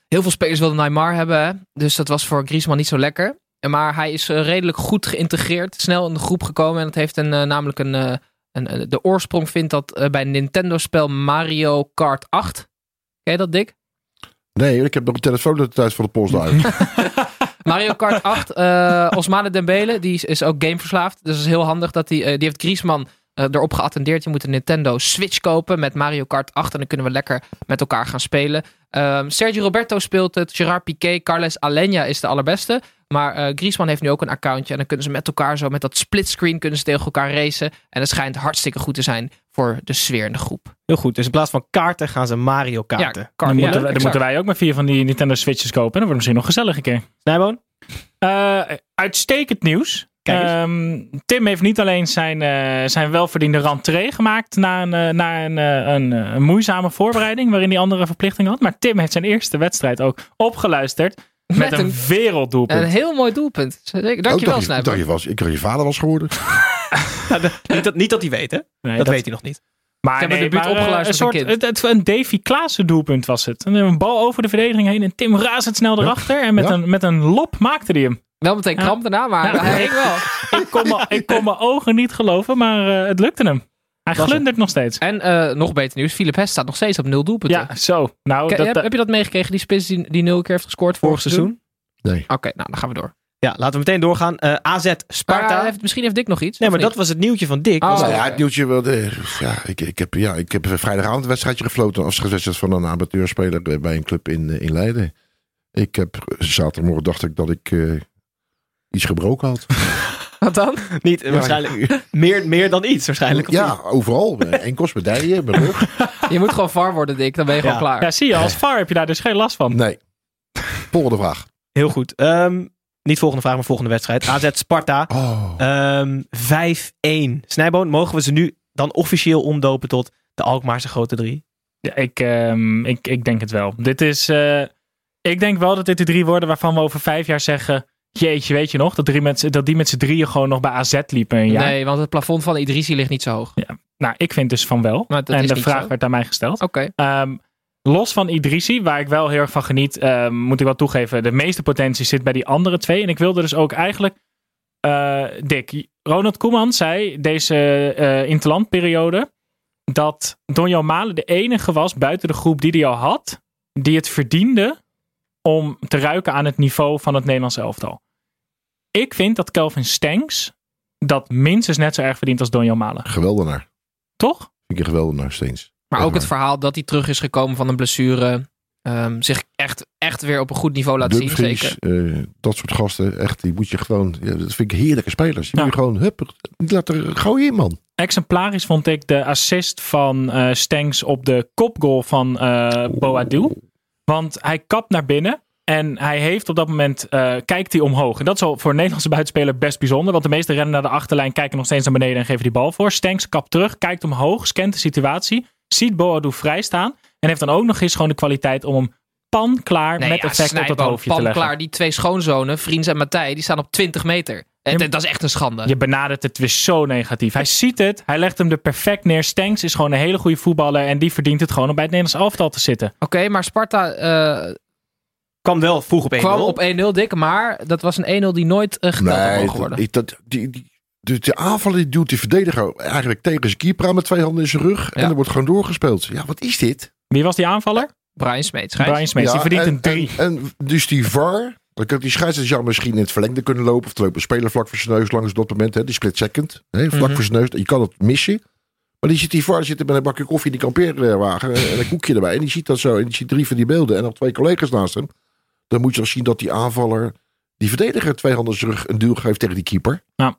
heel veel spelers wilden Neymar hebben. Hè? Dus dat was voor Griezmann niet zo lekker. Maar hij is redelijk goed geïntegreerd. Snel in de groep gekomen. En dat heeft de oorsprong vindt dat bij een Nintendo-spel Mario Kart 8. Ken je dat, Dick? Nee, ik heb nog een telefoon uit de tijd van de post uit. Mario Kart 8, Ousmane Dembele, die is ook gameverslaafd. Dus het is heel handig dat hij... die heeft Griezmann erop geattendeerd. Je moet een Nintendo Switch kopen met Mario Kart 8. En dan kunnen we lekker met elkaar gaan spelen. Sergio Roberto speelt het. Gerard Piqué, Carles Alenya is de allerbeste. Maar Griezmann heeft nu ook een accountje. En dan kunnen ze met elkaar zo, met dat splitscreen, kunnen ze tegen elkaar racen. En dat schijnt hartstikke goed te zijn voor de sfeer in de groep. Heel goed. Dus in plaats van kaarten gaan ze Mario kaarten. Ja, dan moeten wij ook maar 4 van die Nintendo Switches kopen. En dan wordt het misschien nog gezellig een keer. Snijboon? Uitstekend nieuws. Tim heeft niet alleen zijn welverdiende rentree gemaakt na een moeizame voorbereiding waarin hij andere verplichtingen had. Maar Tim heeft zijn eerste wedstrijd ook opgeluisterd met een werelddoelpunt. Een heel mooi doelpunt. Dankjewel, Snijboon. Ik dacht je vader was geworden. Niet dat hij weet, hè? Nee, dat weet hij nog niet. Maar, een Davy Klaassen doelpunt was het. Een bal over de verdediging heen en Tim razendsnel erachter. Ja. En met een lop maakte hij hem. Wel meteen kramp daarna, maar hij ging wel. Ik kon mijn ogen niet geloven, maar het lukte hem. Hij glundert nog steeds. En nog beter nieuws, Philip Hess staat nog steeds op 0 doelpunten. Ja, zo. Nou, heb je dat meegekregen, die spits die 0 keer heeft gescoord vorig seizoen? Nee. Oké, nou dan gaan we door. Ja, laten we meteen doorgaan. AZ, Sparta. Misschien heeft Dick nog iets. Nee, maar dat was het nieuwtje van Dick. Het nieuwtje wilde... Ja, ik heb vrijdagavond een wedstrijdje gefloten. Een afscheidswedstrijd van een amateurspeler bij een club in Leiden. Zaterdagmorgen dacht ik dat ik iets gebroken had. Wat dan? Niet, waarschijnlijk. Ja. Meer dan iets, waarschijnlijk. Ja, niet? Overal. Enkels, medijen, mijn rug. Je moet gewoon VAR worden, Dick. Dan ben je gewoon klaar. Ja, zie je. Als VAR heb je daar dus geen last van. Nee. Volgende vraag. Heel goed. Niet volgende vraag, maar volgende wedstrijd. AZ Sparta. 5-1. Snijboon, mogen we ze nu dan officieel omdopen tot de Alkmaarse grote 3? Ja, ik denk het wel. Ik denk wel dat dit de 3 worden waarvan we over 5 jaar zeggen... Jeetje, weet je nog? Dat die met z'n drieën gewoon nog bij AZ liepen een jaar. Nee, want het plafond van Idrissi ligt niet zo hoog. Ja, nou, ik vind dus van wel. En de vraag werd aan mij gesteld. Oké. Los van Idrissi, waar ik wel heel erg van geniet, moet ik wel toegeven, de meeste potentie zit bij die andere 2. En ik wilde dus ook eigenlijk, Dick, Ronald Koeman zei deze interlandperiode dat Donyell Malen de enige was buiten de groep die hij al had, die het verdiende om te ruiken aan het niveau van het Nederlands elftal. Ik vind dat Kelvin Stengs dat minstens net zo erg verdient als Donyell Malen. Geweldenaar. Toch? Vind ik een geweldenaar, Stengs. Maar ook het verhaal dat hij terug is gekomen van een blessure. Zich echt weer op een goed niveau laat zien. Zeker. Dat soort gasten. Echt, die moet je gewoon... Ja, dat vind ik heerlijke spelers. Die moet je gewoon... laat er gauw in, man. Exemplarisch vond ik de assist van Stengs op de kopgoal van Boadu. Want hij kapt naar binnen. En hij heeft op dat moment... kijkt hij omhoog. En dat is al voor een Nederlandse buitenspeler best bijzonder. Want de meesten rennen naar de achterlijn. Kijken nog steeds naar beneden en geven die bal voor. Stengs kapt terug. Kijkt omhoog. Scant de situatie. Ziet Boadu vrij staan. En heeft dan ook nog eens gewoon de kwaliteit om hem panklaar met effect op dat hoofdje te leggen. Panklaar, die 2 schoonzonen, Vriends en Matthij, die staan op 20 meter. Dat is echt een schande. Je benadert het weer zo negatief. Hij ziet het. Hij legt hem er perfect neer. Stengs is gewoon een hele goede voetballer. En die verdient het gewoon om bij het Nederlands elftal te zitten. Oké, maar Sparta... kwam wel vroeg op 1-0. Kwam op 1-0, Dick. Maar dat was een 1-0 die nooit geteld mogen worden. De aanvaller doet die verdediger eigenlijk tegen zijn keeper aan met 2 handen in zijn rug. En er wordt gewoon doorgespeeld. Ja, wat is dit? Wie was die aanvaller? Brian Smeets. Die verdient een 3. En dus die VAR... Dan kan die scheidsrechter misschien in het verlengde kunnen lopen. Of lopen een speler vlak voor zijn neus langs dat moment. Hè, die split second. Hè, vlak voor zijn neus. Je kan het missen. Maar die VAR zit er met een bakje koffie in die kampeerwagen. En een koekje erbij. En die ziet dat zo. En die ziet 3 van die beelden. En nog 2 collega's naast hem. Dan moet je dan zien dat die aanvaller... Die verdediger 2 handen terug een duel geeft tegen die keeper. Nou.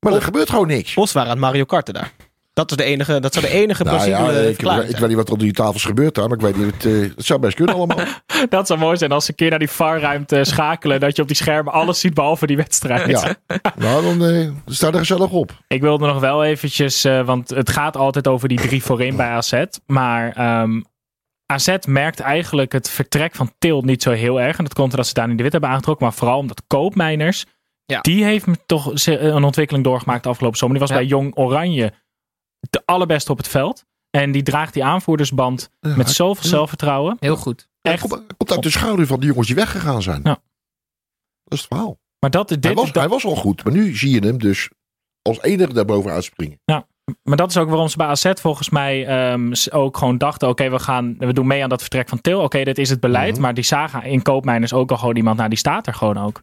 Maar er gebeurt gewoon niks. Bos waren aan Mario Karten daar. Dat zou de enige plausibele verklaring zijn. Ik weet niet wat er op die tafels gebeurt daar, maar ik weet niet. Het zou best kunnen allemaal. Dat zou mooi zijn als ze een keer naar die VAR-ruimte schakelen. Dat je op die schermen alles ziet behalve die wedstrijd. Ja. Nou, dan staat er gezellig op. Ik wilde nog wel eventjes, want het gaat altijd over die 3 voorin bij AZ. Maar AZ merkt eigenlijk het vertrek van Til niet zo heel erg. En dat komt omdat ze daar niet de wit hebben aangetrokken. Maar vooral omdat Koopmeiners, die heeft toch een ontwikkeling doorgemaakt de afgelopen zomer. Die was bij Jong Oranje de allerbeste op het veld. En die draagt die aanvoerdersband met zoveel zelfvertrouwen. Heel goed. Echt. Komt uit de schaduw van die jongens die weggegaan zijn. Ja. Dat is het verhaal. Maar hij was al goed. Maar nu zie je hem dus als enige daarboven uitspringen. Ja. Maar dat is ook waarom ze bij AZ volgens mij ook gewoon dachten... we doen mee aan dat vertrek van Til. Dit is het beleid. Maar die zagen in Koopmeiners ook al gewoon iemand. Nou, die staat er gewoon ook.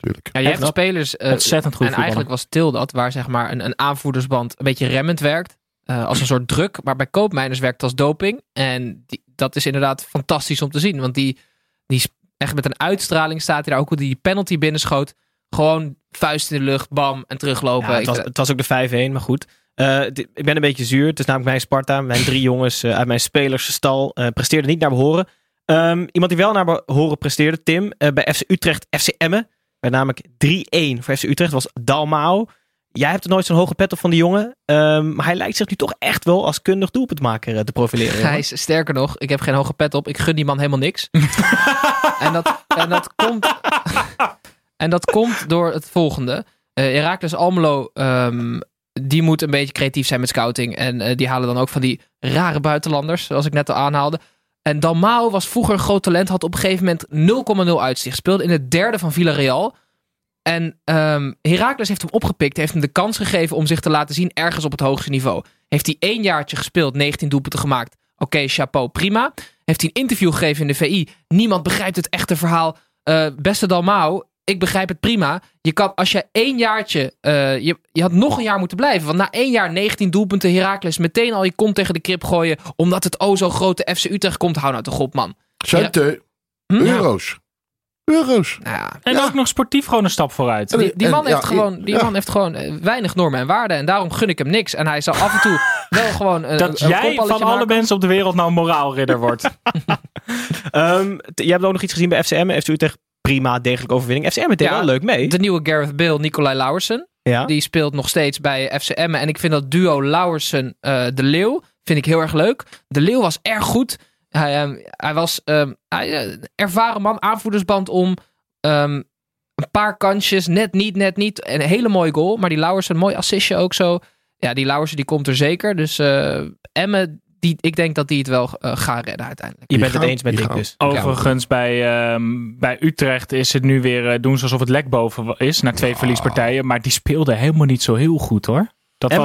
Tuurlijk. Ja, je hebt spelers ontzettend goed. En eigenlijk was Til dat, waar zeg maar een aanvoerdersband een beetje remmend werkt. Als een soort druk, maar bij koopmijners werkt als doping. En dat is inderdaad fantastisch om te zien. Want die echt met een uitstraling staat hij daar ook, hoe die penalty binnenschoot. Gewoon vuist in de lucht, bam, en teruglopen. Ja, het was ook de 5-1, maar goed. Ik ben een beetje zuur. Het is namelijk mijn Sparta. Mijn drie jongens uit mijn spelersstal presteerden niet naar behoren. Iemand die wel naar behoren presteerde, Tim, bij FC Utrecht, FC Emmen. Bij namelijk 3-1 voor FC Utrecht was Dalmau. Jij hebt er nooit zo'n hoge pet op van die jongen. Maar hij lijkt zich nu toch echt wel als kundig doelpuntmaker te profileren. Gijs, sterker nog, ik heb geen hoge pet op. Ik gun die man helemaal niks. En dat komt door het volgende. Heracles Almelo, die moet een beetje creatief zijn met scouting. En die halen dan ook van die rare buitenlanders, zoals ik net al aanhaalde. En Dalmau was vroeger een groot talent, had op een gegeven moment 0,0 uitzicht. Speelde in het derde van Villarreal. En Heracles heeft hem opgepikt, heeft hem de kans gegeven om zich te laten zien ergens op het hoogste niveau. Heeft hij 1 jaartje gespeeld, 19 doelpunten gemaakt. Oké, chapeau, prima. Heeft hij een interview gegeven in de VI. Niemand begrijpt het echte verhaal. Beste Dalmau, ik begrijp het prima. Je kan, als je 1 jaartje... Je had nog een jaar moeten blijven. Want na 1 jaar 19 doelpunten Heracles meteen al je kont tegen de krip gooien. Omdat het zo grote FC Utrecht komt. Hou nou toch op, man. €2. Ja. En ook nog sportief gewoon een stap vooruit. Die man heeft gewoon weinig normen en waarden. En daarom gun ik hem niks. En hij zal af en toe wel gewoon dat jij van alle mensen op de wereld nou een moraalridder wordt. Je hebt ook nog iets gezien bij FCM. FC Utrecht, prima, degelijke overwinning. FCM deed wel leuk mee. De nieuwe Gareth Bale, Nicolai Lauwersen. Ja. Die speelt nog steeds bij FCM. En ik vind dat duo Lauwersen De Leeuw vind ik heel erg leuk. De Leeuw was erg goed. Hij was ervaren man, aanvoerdersband om. Een paar kansjes, net niet. Een hele mooie goal, maar die Lauwersen, een mooi assistje ook zo. Ja, die Lauwersen die komt er zeker. Dus Emmen, ik denk dat die het wel gaan redden uiteindelijk. Je bent het eens met Dick dus. Overigens, bij Utrecht is het nu weer doen ze alsof het lek boven is. Na 2 verliespartijen, maar die speelden helemaal niet zo heel goed hoor.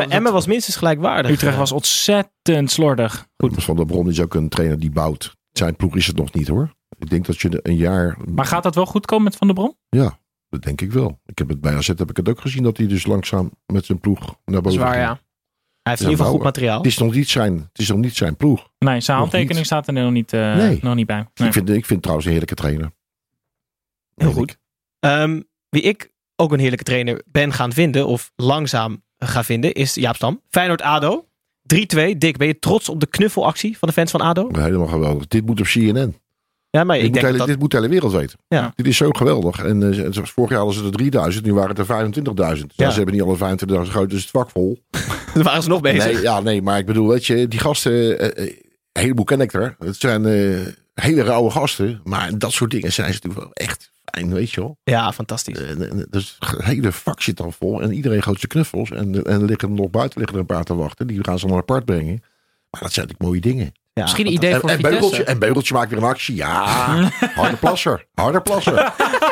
Emmen was minstens gelijkwaardig. Utrecht was ontzettend slordig. Goed. Van der Brom is ook een trainer die bouwt. Zijn ploeg is het nog niet hoor. Ik denk dat je een jaar... Maar gaat dat wel goed komen met Van der Brom? Ja, dat denk ik wel. Bij AZ heb ik het ook gezien dat hij dus langzaam met zijn ploeg naar boven gaat. Ja. Hij heeft in ieder geval goed materiaal. Het is nog niet zijn ploeg. Nee, zijn handtekening staat er nog niet bij. Nee. Ik vind trouwens een heerlijke trainer. Heel goed. Wie ik ook een heerlijke trainer ben gaan vinden, of langzaam ga vinden, is Jaap Stam. Feyenoord-ADO. 3-2. Dick, ben je trots op de knuffelactie van de fans van ADO? Helemaal geweldig. Dit moet op CNN. Ja, maar dit moet de hele wereld weten. Ja. Dit is zo geweldig. En vorig jaar hadden ze er 3000, nu waren het er 25.000. Ja. Ze hebben niet alle 25.000 groot, dus het vak vol. Dan waren ze nog bezig. Nee, maar ik bedoel, weet je, die gasten, een heleboel ken ik er. Het zijn hele rauwe gasten, maar dat soort dingen zijn ze natuurlijk wel echt fijn, weet je wel. Ja, fantastisch. Dus het hele vak zit dan vol en iedereen gooit zijn knuffels en liggen er een paar te wachten. Die gaan ze dan apart brengen. Maar dat zijn natuurlijk mooie dingen. Ja, misschien een idee voor Vitesse. Beugeltje maakt weer een actie. Ja, harde plasser.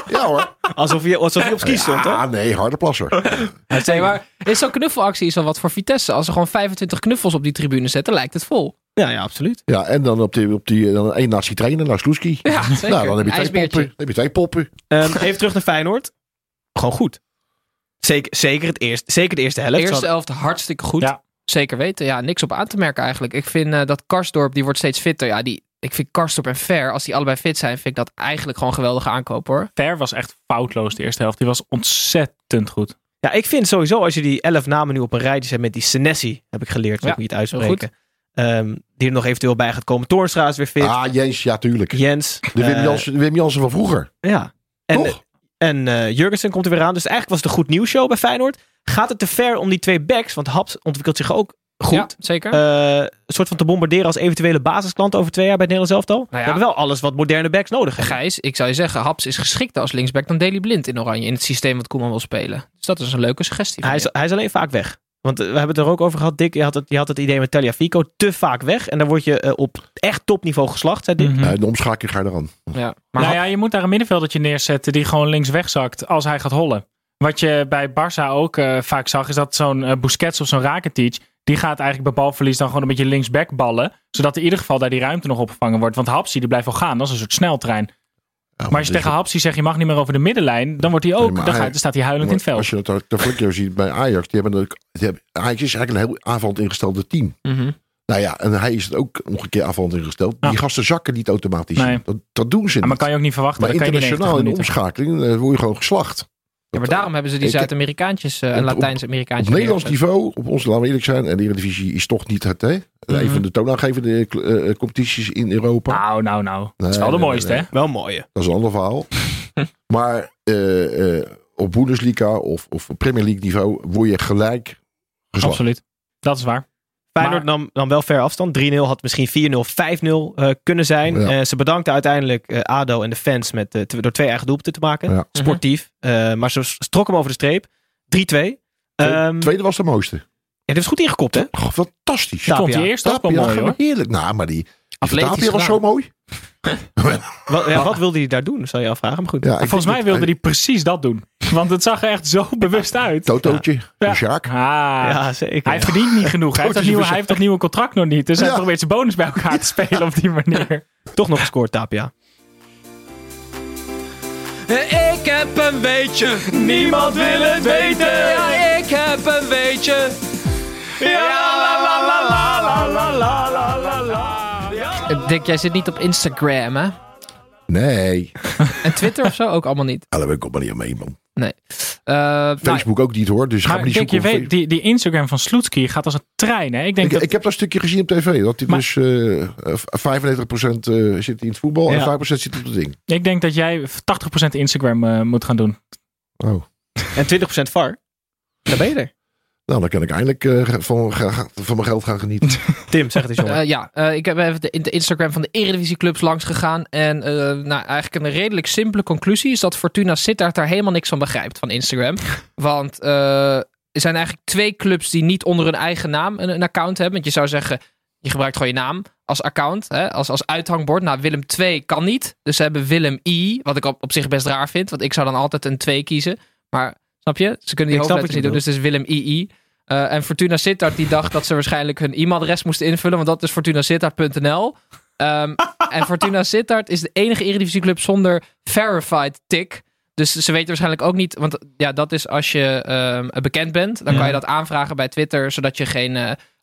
Ja hoor. Alsof hij op ski stond, hè? Ja, nee, harde plasser. Nee, maar is zo'n knuffelactie is al wat voor Vitesse. Als ze gewoon 25 knuffels op die tribune zetten, lijkt het vol. Ja, absoluut. Ja, en dan op die één nazi trainer, naar Sloeski. Ja, zeker. Nou, dan heb je twee poppen. Even terug naar Feyenoord. Gewoon goed. Zeker de eerste helft. De eerste helft hartstikke goed. Ja. Zeker weten. Ja, niks op aan te merken eigenlijk. Ik vind dat Karsdorp, die wordt steeds fitter. Ja, ik vind Karsdorp en Fer, als die allebei fit zijn, vind ik dat eigenlijk gewoon geweldige aankoop hoor. Fer was echt foutloos de eerste helft. Die was ontzettend goed. Ja, ik vind sowieso, als je die 11 namen nu op een rijtje zet met die Senesi, heb ik geleerd, wil ik niet uitspreken. Die er nog eventueel bij gaat komen. Toornstra is weer fit. Ah, Jens, ja tuurlijk. Jens. De Wim Jansen van vroeger. Ja. En Jurgensen komt er weer aan. Dus eigenlijk was het een goed nieuwsshow bij Feyenoord. Gaat het te ver om die 2 backs? Want Haps ontwikkelt zich ook goed. Ja, zeker. Een soort van te bombarderen als eventuele basisklant over 2 jaar bij het Nederlands elftal. We hebben wel alles wat moderne backs nodig hebben. Gijs, ik zou je zeggen, Haps is geschikter als linksback dan Daley Blind in Oranje. In het systeem wat Koeman wil spelen. Dus dat is een leuke suggestie. Hij is alleen vaak weg. Want we hebben het er ook over gehad, Dick. Je had het idee met Tagliafico. Te vaak weg. En dan word je op echt topniveau geslacht, zei Dick. Mm-hmm. De omschakeling ga je eraan. Ja. Je moet daar een middenveldertje neerzetten die gewoon links wegzakt als hij gaat hollen. Wat je bij Barça ook vaak zag, is dat zo'n Busquets of zo'n Rakitic, die gaat eigenlijk bij balverlies dan gewoon een beetje linksback ballen. Zodat in ieder geval daar die ruimte nog opgevangen wordt. Want Hapsi, die blijft wel gaan. Dat is een soort sneltrein. maar als je tegen Hapsi zegt, je mag niet meer over de middenlijn, dan wordt hij ook, dan staat hij huilend in het veld. Als je dat de Flikker ziet bij Ajax, Ajax is eigenlijk een heel aanvallend ingestelde team. Mm-hmm. Nou ja, en hij is het ook nog een keer aanvallend ingesteld. Die gasten zakken niet automatisch. Nee. Dat doen ze niet. Maar kan je ook niet verwachten. Maar internationaal in de omschakeling word je gewoon geslacht. Ja, maar daarom hebben ze die Zuid-Amerikaantjes en Latijns-Amerikaantjes. Op Nederlands niveau, op ons, laten we eerlijk zijn, en de Eredivisie is toch niet het, hè? Even de toonaangevende competities in Europa. Nou. Dat is wel de mooiste, hè? Wel mooie. Dat is een ander verhaal. Maar op Bundesliga of Premier League niveau word je gelijk geslacht. Absoluut, dat is waar. Feyenoord nam wel ver afstand. 3-0 had misschien 4-0, 5-0 kunnen zijn. Ja. Ze bedankten uiteindelijk ADO en de fans door 2 eigen doelpunten te maken. Ja. Sportief. Maar ze trok hem over de streep. 3-2. Tweede was de mooiste. Ja, dit is goed ingekopt, hè? Oh, fantastisch. Tapia. Komt die eerste ook wel mooi, hoor. Heerlijk. Nou, maar die Tapia was zo mooi. Wat wilde hij daar doen, zou je afvragen. Maar goed. Ja, volgens mij wilde hij precies dat doen. Want het zag er echt zo bewust uit. Totootje, Jacques. Ja, zeker. Hij verdient niet genoeg. Hij heeft dat nieuwe contract nog niet. Dus hij probeert zijn bonus bij elkaar te spelen op die manier. Toch nog gescoord, Tapia. Ik heb een weetje. Niemand wil het weten. Ja, ik heb een weetje. Ja, la la la la la la la la la. Dick, jij zit niet op Instagram, hè? Nee. En Twitter of zo ook allemaal niet? Daar ben ik ook maar niet aan mee, man. Nee. Facebook ook niet, hoor. Dus maar ga niet kijk, je weet, die Instagram van Sloetski gaat als een trein, hè? Ik heb dat stukje gezien op tv. Dat hij dus 95% zit in het voetbal en 5% zit op het ding. Ik denk dat jij 80% Instagram moet gaan doen. Oh. En 20% VAR. Dan ben je er. Nou, dan kan ik eindelijk van mijn geld gaan genieten. Tim, zeg het eens, jongen. Ik heb even de Instagram van de Eredivisieclubs langs gegaan. En eigenlijk een redelijk simpele conclusie is dat Fortuna Sittard daar helemaal niks van begrijpt, van Instagram. Want er zijn eigenlijk 2 clubs die niet onder hun eigen naam een account hebben. Want je zou zeggen, je gebruikt gewoon je naam als account, hè, als uithangbord. Nou, Willem 2 kan niet. Dus ze hebben Willem I, wat ik op zich best raar vind. Want ik zou dan altijd een 2 kiezen. Maar snap je? Ze kunnen die hoofdletters niet doen. Dus het is Willem II. En Fortuna Sittard die dacht dat ze waarschijnlijk hun e-mailadres moesten invullen. Want dat is fortunasittard.nl. En Fortuna Sittard is de enige eredivisieclub zonder verified tick. Dus ze weten waarschijnlijk ook niet. Want ja, dat is als je bekend bent. Dan kan je dat aanvragen bij Twitter. Zodat je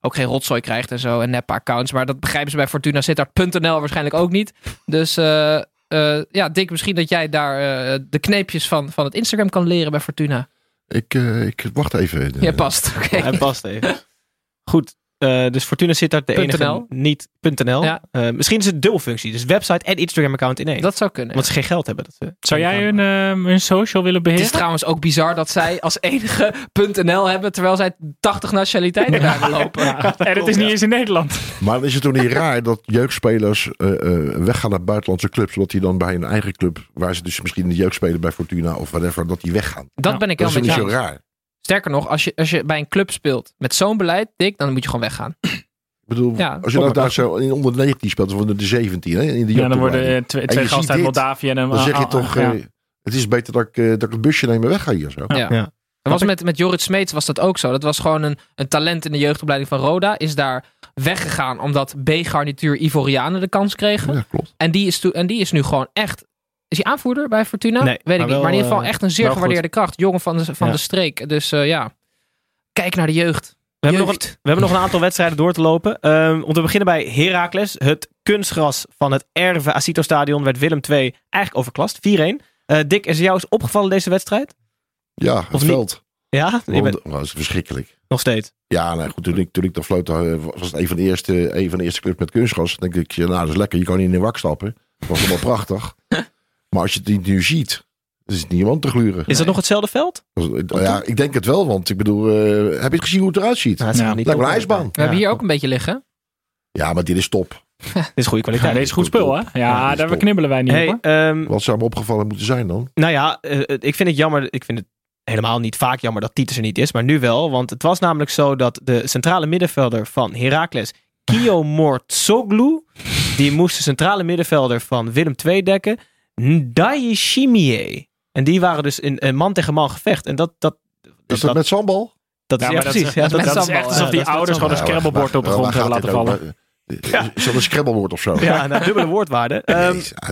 ook geen rotzooi krijgt en zo. En neppe-accounts. Maar dat begrijpen ze bij fortunasittard.nl waarschijnlijk ook niet. Dus... Dick, misschien dat jij daar de kneepjes van het Instagram kan leren bij Fortuna. Ik wacht even. Jij past. Okay. Hij past even. Goed, dus Fortuna Sittard de enige niet.nl. Ja. Misschien is het dubbelfunctie, dus website en Instagram account in één. Dat zou kunnen. Want ze geen geld hebben. Zou jij hun social willen beheren? Het is trouwens ook bizar dat zij als enige .nl hebben, terwijl zij 80 nationaliteiten daar lopen. Ja. En het is niet eens in Nederland. Maar is het toch niet raar dat jeugdspelers weggaan naar buitenlandse clubs, omdat die dan bij hun eigen club, waar ze dus misschien in de jeugd spelen bij Fortuna of whatever, dat die weggaan. Dat ben ik heel met jou. Dat is niet zo raar. Sterker nog, als je bij een club speelt met zo'n beleid, Dick, dan moet je gewoon weggaan. Ik bedoel, als je nou daar zo in onder de 19 speelt, of onder de 17. Hè, in de dan worden 2 gasten uit Moldavië en dan zeg je toch, het is beter dat ik het busje neem en wegga hier. Zo. Ja. Met Jorrit Smeets was dat ook zo. Dat was gewoon een talent in de jeugdopleiding van Roda. Is daar weggegaan omdat B-garnituur Ivorianen de kans kregen. Ja, klopt. En die is nu gewoon echt... Is hij aanvoerder bij Fortuna? Nee, weet ik niet. Maar in ieder geval echt een zeer gewaardeerde kracht. Jongen van de streek. Dus kijk naar de jeugd. We hebben nog een aantal wedstrijden door te lopen. Om te beginnen bij Heracles. Het kunstgras van het Erve Acito Stadion werd Willem II eigenlijk overklast. 4-1. Dick, is jou eens opgevallen deze wedstrijd? Ja, of het niet? Veld. Ja? Dat is verschrikkelijk. Nog steeds? Ja, nou goed. Toen ik dat floot, was het een van de eerste clubs met kunstgras. Dan denk ik, dat is lekker. Je kan niet in de wak stappen. Dat was allemaal prachtig. Maar als je het nu ziet, is het niemand te gluren. Is dat nog hetzelfde veld? Ja, ik denk het wel, want ik bedoel, heb je het gezien hoe het eruit ziet? Nou, het lijkt wel een ijsbaan. We hebben hier ook een beetje liggen. Ja, maar dit is top. Dit is goede kwaliteit. Dit is goed spul, hè? Ja, daar knibbelen wij niet op. Wat zou me opgevallen moeten zijn dan? Nou ja, ik vind het jammer. Ik vind het helemaal niet vaak jammer dat Titus er niet is, maar nu wel. Want het was namelijk zo dat de centrale middenvelder van Heracles, Kio Mortsoglu, die moest de centrale middenvelder van Willem II dekken. Ndaye Chimie. En die waren dus in een man tegen man gevecht. En dat is met sambal? Dat is precies. Dat is echt alsof die ouders gewoon een scramblebord op de grond hebben laten vallen. Ja. Is dat een scrabblewoord of zo? Ja, nou, dubbele woordwaarde.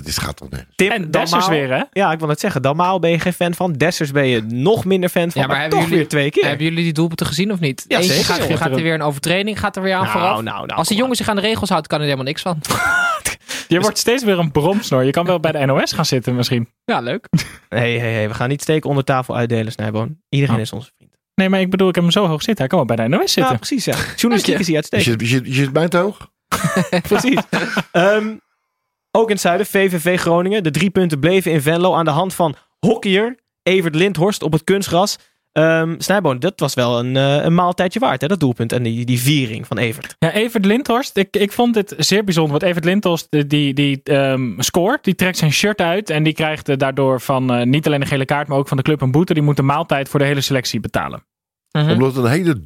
Dit gaat toch nergens. Tim, en Dessers weer, hè? Ja, ik wil het zeggen. Dalmaal ben je geen fan van. Dessers ben je nog minder fan van. Ja, maar toch jullie, weer twee keer. Hebben jullie die doelpunten gezien of niet? Ja, zeker. Gaat er weer een overtreding? Gaat er weer aan vooraf? Als die jongen zich aan de regels houdt, kan er helemaal niks van. Je wordt steeds weer een bromsnor. Je kan wel bij de NOS gaan zitten misschien. Ja, leuk. Hey, we gaan niet steken onder tafel uitdelen, Snijboon. Iedereen is onze vriend. Nee, maar ik bedoel, ik heb hem zo hoog zitten. Hij kan wel bij de NOS zitten. Ja, precies. Ja. Journalistiek is hij uitstekend. Je zit bijna te hoog. Precies. Ook in het zuiden, VVV Groningen. De 3 punten bleven in Venlo aan de hand van hockeyer Evert Linthorst op het kunstgras. Snijboon, dat was wel een maaltijdje waard, hè, dat doelpunt en die viering van Evert. Ja, Evert Linthorst, ik vond het zeer bijzonder, want Evert Linthorst die scoort, die trekt zijn shirt uit en die krijgt daardoor van niet alleen de gele kaart, maar ook van de club een boete. Die moet de maaltijd voor de hele selectie betalen. Uh-huh. Omdat het een hele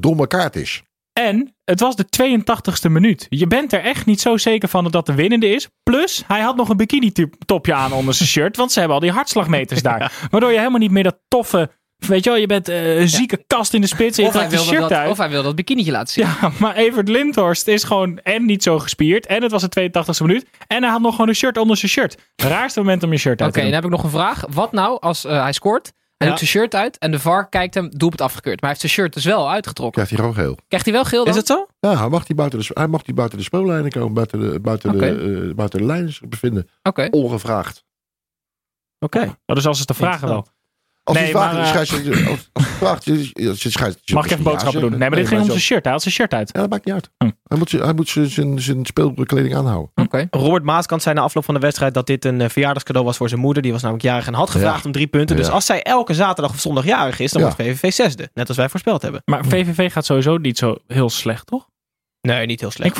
domme kaart is. En het was de 82e minuut. Je bent er echt niet zo zeker van dat dat de winnende is. Plus, hij had nog een bikini-topje aan onder zijn shirt, want ze hebben al die hartslagmeters daar. Ja. Waardoor je helemaal niet meer dat toffe... Weet je wel, je bent een zieke kast in de spits en je trekt de shirt uit. Of hij wil dat bikinietje laten zien. Ja, maar Evert Linthorst is gewoon en niet zo gespierd. En het was de 82e minuut. En hij had nog gewoon een shirt onder zijn shirt. Raarste moment om je shirt uit te doen. Oké, dan heb ik nog een vraag. Wat nou als hij scoort? Hij doet zijn shirt uit en de VAR kijkt hem, doelpunt afgekeurd. Maar hij heeft zijn shirt dus wel uitgetrokken. Krijgt hij gewoon geel. Krijgt hij wel geel dan? Is het zo? Ja, hij mag die buiten de speellijnen komen. Buiten de lijnen bevinden. Ongevraagd. Oké. Dat is als het te vragen wel. Als je vraagt, mag ik even boodschappen doen? Nee, maar dit ging om zijn shirt. Hij had zijn shirt uit. Ja, dat maakt niet uit. Hij moet zijn speelkleding aanhouden. Okay. Robert Maaskant zei na afloop van de wedstrijd dat dit een verjaardagscadeau was voor zijn moeder. Die was namelijk jarig en had gevraagd om 3 punten. Dus als zij elke zaterdag of zondag jarig is, dan wordt VVV 6e. Net als wij voorspeld hebben. Maar VVV gaat sowieso niet zo heel slecht, toch? Nee, niet heel slecht.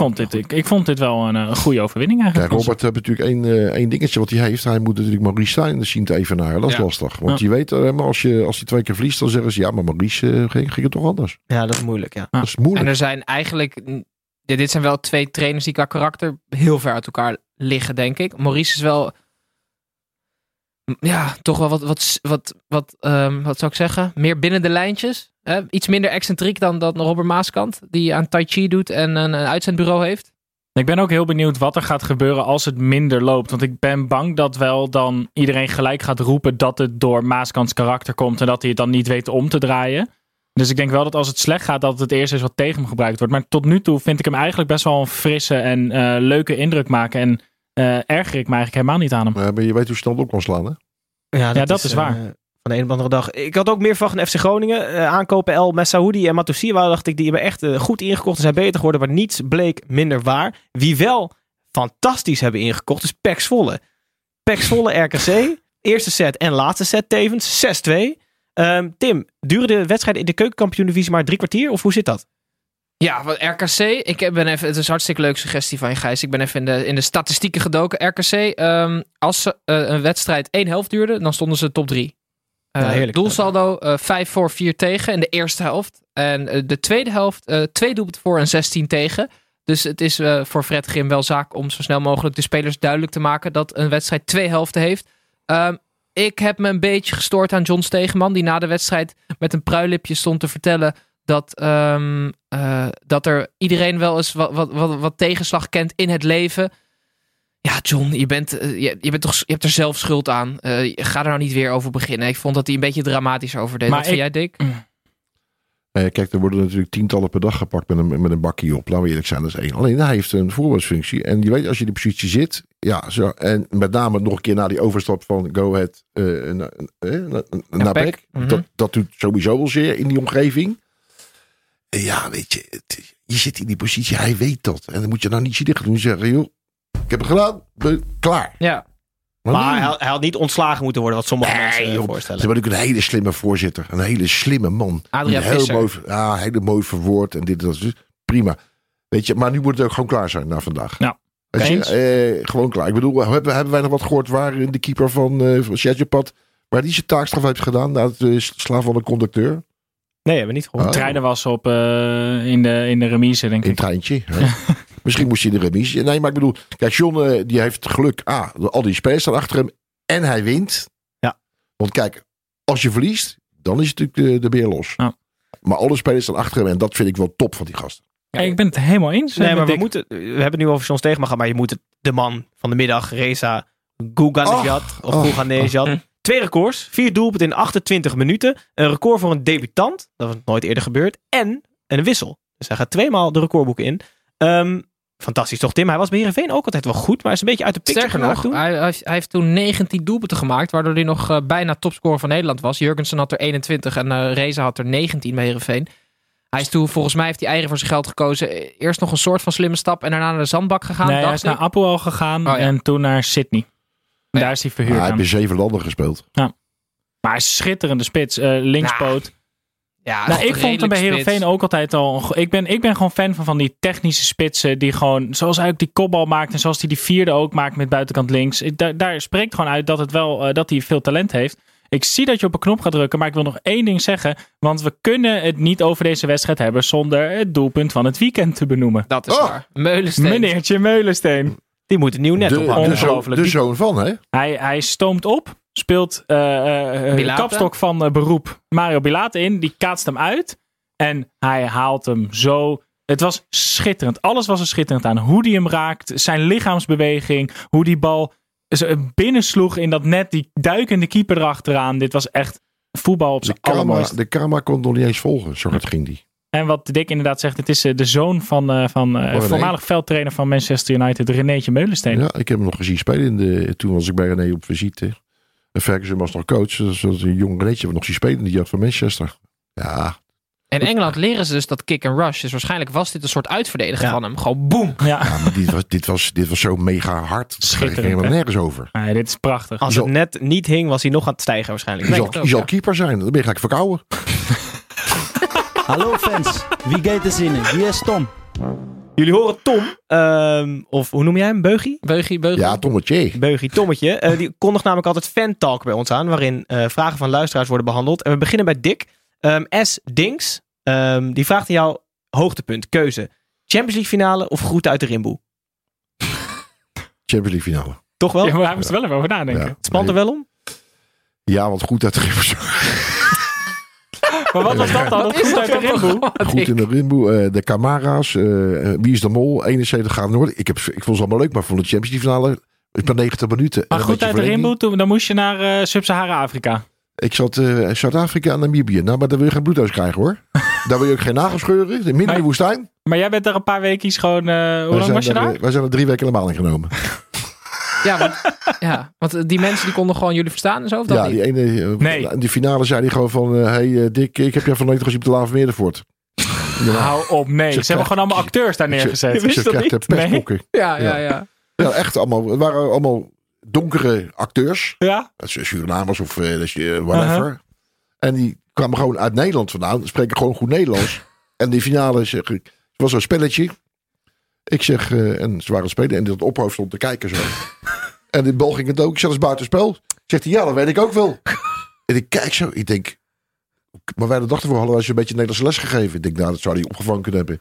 Ik vond dit wel een goede overwinning eigenlijk. Kijk, Robert heeft natuurlijk één dingetje wat hij heeft. Hij moet natuurlijk Maurice zien te evenaren. Dat is lastig. Want je weet, als hij 2 keer verliest, dan zeggen ze... Ja, maar Maurice ging het toch anders. Ja, dat is moeilijk. Ja. Dat is moeilijk. En er zijn eigenlijk... Dit zijn wel 2 trainers die qua karakter heel ver uit elkaar liggen, denk ik. Maurice is wel... Ja, toch wel wat zou ik zeggen? Meer binnen de lijntjes. Iets minder excentriek dan dat Robert Maaskant, die aan tai chi doet en een uitzendbureau heeft. Ik ben ook heel benieuwd wat er gaat gebeuren als het minder loopt. Want ik ben bang dat wel dan iedereen gelijk gaat roepen dat het door Maaskants karakter komt en dat hij het dan niet weet om te draaien. Dus ik denk wel dat als het slecht gaat, dat het eerst is wat tegen hem gebruikt wordt. Maar tot nu toe vind ik hem eigenlijk best wel een frisse en leuke indruk maken. En erger ik me eigenlijk helemaal niet aan hem. Maar je weet hoe snel het op kan slaan, hè? Ja, dat is waar. Van de een op de andere dag. Ik had ook meer van FC Groningen. Aankopen El Messaoudi en Matusiwa, waar dacht ik, die hebben echt goed ingekocht en zijn beter geworden. Maar niets bleek minder waar. Wie wel fantastisch hebben ingekocht is PEC Zwolle. PEC Zwolle RKC. Eerste set en laatste set tevens. 6-2. Tim, duurde de wedstrijd in de keukenkampioen-divisie maar 3 kwartier? Of hoe zit dat? Ja, want RKC, het is een hartstikke leuke suggestie van je, Gijs. Ik ben even in de statistieken gedoken. RKC, als een wedstrijd 1 helft duurde, dan stonden ze top 3. Doelsaldo 5 voor 4 tegen in de eerste helft. En de tweede helft 2 doelpunten voor en 16 tegen. Dus het is voor Fred Grim wel zaak om zo snel mogelijk de spelers duidelijk te maken dat een wedstrijd 2 helften heeft. Ik heb me een beetje gestoord aan John Stegeman, die na de wedstrijd met een pruilipje stond te vertellen dat er iedereen wel eens wat tegenslag kent in het leven. Ja, John, je hebt er zelf schuld aan. Ga er nou niet weer over beginnen. Ik vond dat hij een beetje dramatisch over deed. Wat vind jij, Dick? Kijk, er worden natuurlijk tientallen per dag gepakt met een bakkie op. Laten we eerlijk zijn, dat is 1. Alleen hij heeft een voorbeeldfunctie. En je weet, als je in die positie zit... Ja, zo, en met name nog een keer na die overstap van Go Ahead naar Beck. Mm-hmm. Dat doet sowieso wel zeer in die omgeving. Ja, weet je, je zit in die positie. Hij weet dat. En dan moet je nou niet zielig doen en zeggen... joh, ik heb het gedaan, klaar. Ja. Maar hij had niet ontslagen moeten worden, wat sommige mensen voorstellen. Ze hebben natuurlijk een hele slimme voorzitter. Een hele slimme man. Adriaan Visser. Heel mooi verwoord. En dit en dat. Dus prima. Weet je, maar nu moet het ook gewoon klaar zijn na vandaag. Nou, gewoon klaar. Ik bedoel, hebben wij nog wat gehoord waar de keeper van Sjadjepad, waar die zijn taakstraf heeft gedaan na het slaan van een conducteur? Nee, hebben we niet gehoord. Treinen was op in de remise, denk ik. Een treintje. Ja. Misschien moest hij de remise. Nee, maar ik bedoel... Kijk, John die heeft geluk. Al die spelers staan achter hem. En hij wint. Ja. Want kijk, als je verliest... Dan is het natuurlijk de beer los. Ja. Maar alle spelers staan achter hem. En dat vind ik wel top van die gasten. Ja, ik ben het helemaal eens. Nee, maar we hebben het nu over John Steegman gehad, maar je moet de man van de middag, Reza Ghoochannejhad, twee records, 4 doelpunten in 28 minuten, een record voor een debutant, dat was nooit eerder gebeurd, en een wissel. Dus hij gaat 2 maal de recordboeken in. Fantastisch toch, Tim? Hij was bij Heerenveen ook altijd wel goed, maar is een beetje uit de picture geraakt toen. Hij heeft toen 19 doelpunten gemaakt, waardoor hij nog bijna topscorer van Nederland was. Jurgensen had er 21 en Reza had er 19 bij Heerenveen. Hij is toen, volgens mij heeft hij eigen voor zijn geld gekozen. Eerst nog een soort van slimme stap en daarna naar de zandbak gegaan. Nee, hij is naar Apple al gegaan en toen naar Sydney. En daar is hij verhuurd. Hij heeft in 7 landen gespeeld. Ja. Maar schitterende spits, linkspoot. Ik vond hem bij Heerenveen ook altijd al... Ik ben gewoon fan van die technische spitsen die gewoon... Zoals hij ook die kopbal maakt en zoals hij die 4e ook maakt met buitenkant links. Daar spreekt gewoon uit dat het wel dat hij veel talent heeft. Ik zie dat je op een knop gaat drukken, maar ik wil nog 1 ding zeggen. Want we kunnen het niet over deze wedstrijd hebben zonder het doelpunt van het weekend te benoemen. Dat is waar. Meulensteen. Meneertje Meulensteen. Die moet een nieuw net ophangen. De zoon van, hè? Hij stoomt op, speelt de kapstok van beroep Mario Bilate in. Die kaatst hem uit en hij haalt hem zo... Het was schitterend. Alles was er schitterend aan. Hoe die hem raakt, zijn lichaamsbeweging, hoe die bal... binnensloeg in dat net, die duikende keeper erachteraan. Dit was echt voetbal op zijn allermooiste. De camera kon nog niet eens volgen, zo hard ging die. En wat Dick inderdaad zegt, het is de zoon van voormalig veldtrainer van Manchester United, Renéje Meulensteen. Ja, ik heb hem nog gezien spelen. Toen was ik bij René op visite. Ferguson was nog coach, dus dat was een jong Renéetje nog zien spelen in die jeugd van Manchester. Ja. In Engeland leren ze dus dat kick and rush. Dus waarschijnlijk was dit een soort uitverdediger van hem. Gewoon boem. Ja. Ja, maar dit was zo mega hard. Schitterend. Daar ging helemaal nergens over. Nee, dit is prachtig. Als het net niet hing, was hij nog aan het stijgen waarschijnlijk. Je zal keeper zijn. Dan ben je gelijk verkouden. Hallo fans. Wie gaat er zinnen? Wie is Tom? Jullie horen Tom. Of hoe noem jij hem? Beugie? Beugie. Ja, Tommetje. Beugie, Tommetje. Die kondigt namelijk altijd fan talk bij ons aan. Waarin vragen van luisteraars worden behandeld. En we beginnen bij Dick. S. Dings, die vraagt aan jou hoogtepunt, keuze. Champions League finale of groeten uit de rimboe? Champions League finale. Toch wel? Ja, maar hij moest er wel even over nadenken. Ja, het spant er wel om? Ja, want goed uit de rimboe. Maar wat was dat dan? Goed uit de rimboe? Goed in de rimboe. De Camara's. Wie is de mol? 71 graden noord. Ik vond ze allemaal leuk, maar voor de Champions League finale ik ben 90 minuten. Maar goed uit de rimboe, dan moest je naar Sub-Sahara-Afrika. Ik zat Zuid-Afrika en Namibië. Nou, maar daar wil je geen bloedhuis krijgen, hoor. Daar wil je ook geen nagels scheuren. Midden in de woestijn. Maar jij bent daar een paar weekjes gewoon... hoe lang was je daar? Wij zijn er 3 weken helemaal in genomen. Want die mensen die konden gewoon jullie verstaan en zo? Of dat niet? Die ene... nee. Die finale zei die gewoon van... hey Dick, ik heb jou van nooit gezien op de Laaf Meerdervoort. Ja. Hou op, nee. Ze hebben gewoon allemaal acteurs daar neergezet. Je wist dat niet? Nee. Ja, echt allemaal. Het waren allemaal... donkere acteurs. Ja. Surinamers of whatever. Uh-huh. En die kwamen gewoon uit Nederland vandaan. Spreken gewoon goed Nederlands. En die finale zeg ik. Het was zo'n spelletje. Ik zeg. En ze waren spelen. En dat ophoofd stond te kijken zo. En de bal ging het ook. Ik zat als buitenspel. Zegt hij. Ja, dat weet ik ook wel. En ik kijk zo. Ik denk. Maar wij de dag ervoor hadden wij ze een beetje Nederlandse les gegeven. Ik denk. Nou, dat zou hij opgevangen kunnen hebben.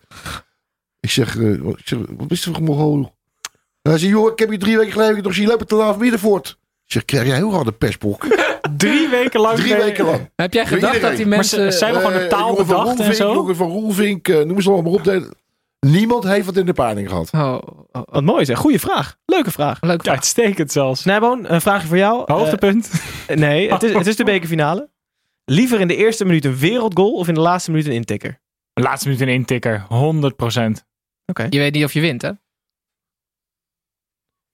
Ik zeg wat is er voor mogel? Hij zei, joh, ik heb je 3 weken geleden nog zien lopen te Laaf Middenvoort. Ik zeg, krijg jij heel hard een pestbok. 3 weken lang. Heb jij gedacht dat die mensen... Maar zijn we gewoon de taal bedacht Roelvink, en zo? Jongen van Roelvink, noem ze allemaal op. Niemand heeft wat in de paarding gehad. Oh. Wat mooi zeg. Goeie vraag. Leuke vraag. Ja, uitstekend zelfs. Nijboon, een vraagje voor jou. Hoogtepunt. Nee, het is de bekerfinale. Liever in de eerste minuut een wereldgoal of in de laatste minuut een intikker? De laatste minuut een intikker. 100%. Okay. Je weet niet of je wint, hè?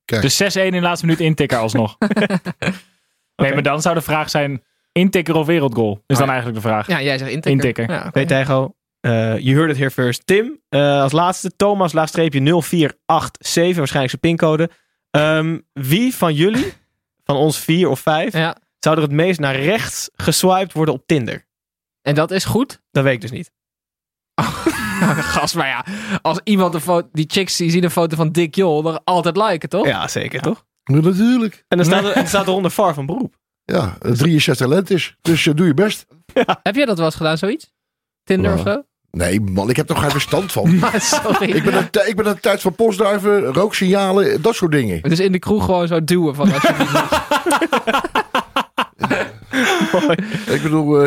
Kijk. Dus 6-1 in de laatste minuut intikker alsnog. Nee, maar dan zou de vraag zijn... intikker of wereldgoal? Is dan eigenlijk de vraag. Ja, jij zegt intikker. Ja, okay. Tijgo, you heard it here first. Tim, als laatste. Thomas, _ 0487. Waarschijnlijk zijn pincode. Wie van jullie, van ons 4 of 5... zou er het meest naar rechts geswiped worden op Tinder? En dat is goed? Dat weet ik dus niet. Gast, maar ja, als iemand een foto, die chicks die zien een foto van Dick Jol, dan altijd liken, toch? Ja, zeker, toch? Ja, natuurlijk. En dan staat er onder VAR van beroep. Ja, 63 lent is, dus doe je best. Ja. Heb jij dat wel eens gedaan, zoiets? Tinder of zo? Nee, man, ik heb toch geen verstand van. Maar, sorry. Ik ben een tijd van postduiven, rooksignalen, dat soort dingen. Dus in de kroeg gewoon zo duwen van als je niet Mooi. Ik bedoel,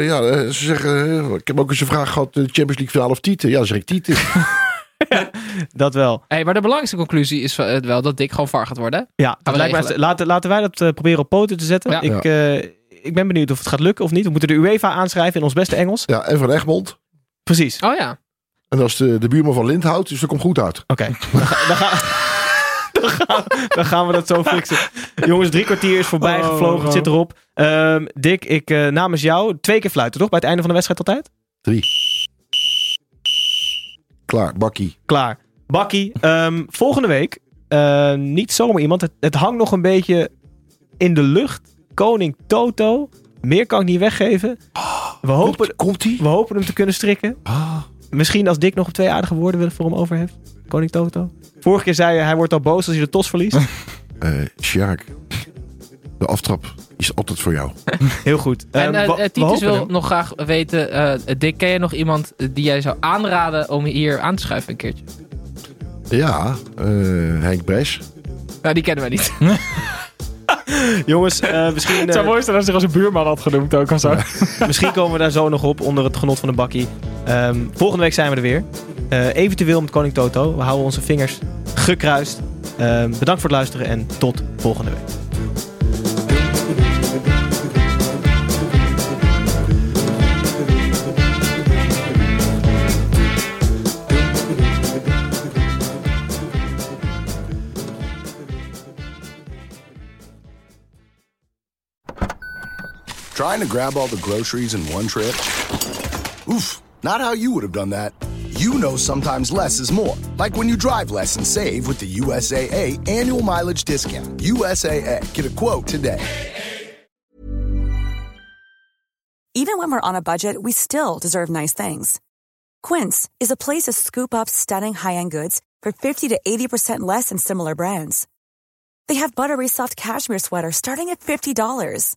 ze zeggen... ik heb ook eens een vraag gehad... Champions League finale of Tieten? Ja, dan zeg ik Tieten. Ja, dat wel. Hey, maar de belangrijkste conclusie is wel dat Dick gewoon VAR gaat worden. Ja, laten wij dat proberen op poten te zetten. Ja. Ik ben benieuwd of het gaat lukken of niet. We moeten de UEFA aanschrijven in ons beste Engels. Ja, en van Egmond. Precies. Oh ja. En dat is de buurman van Lindhout, dus dat komt goed uit. Oké. Dan gaan we dat zo fixen. Jongens, 3 kwartier is voorbij gevlogen. Het zit erop. Dick, ik namens jou 2 keer fluiten, toch? Bij het einde van de wedstrijd altijd? 3. Klaar, Bakkie. Klaar. Bakkie, volgende week, niet zomaar iemand. Het hangt nog een beetje in de lucht. Koning Toto. Meer kan ik niet weggeven. We hopen, we hopen hem te kunnen strikken. Misschien als Dick nog op 2 aardige woorden voor hem over heeft. Koning Toto. Vorige keer zei je, hij wordt al boos als hij de tos verliest. Sjaak, de aftrap is altijd voor jou. Heel goed. En Titus wil nog graag weten, Dick, ken je nog iemand die jij zou aanraden om hier aan te schuiven een keertje? Ja, Henk Bres. Nou, die kennen wij niet. Jongens, misschien... Het zou mooi zijn als hij zich als een buurman had genoemd ook. Of zo. Misschien komen we daar zo nog op, onder het genot van de bakkie. Volgende week zijn we er weer. Eventueel met Koning Toto. We houden onze vingers gekruist. Bedankt voor het luisteren en tot volgende week. Trying to grab all the groceries in one trip? Oof, not how you would have done that. You know sometimes less is more. Like when you drive less and save with the USAA annual mileage discount. USAA, get a quote today. Even when we're on a budget, we still deserve nice things. Quince is a place to scoop up stunning high-end goods for 50 to 80% less than similar brands. They have buttery soft cashmere sweaters starting at $50.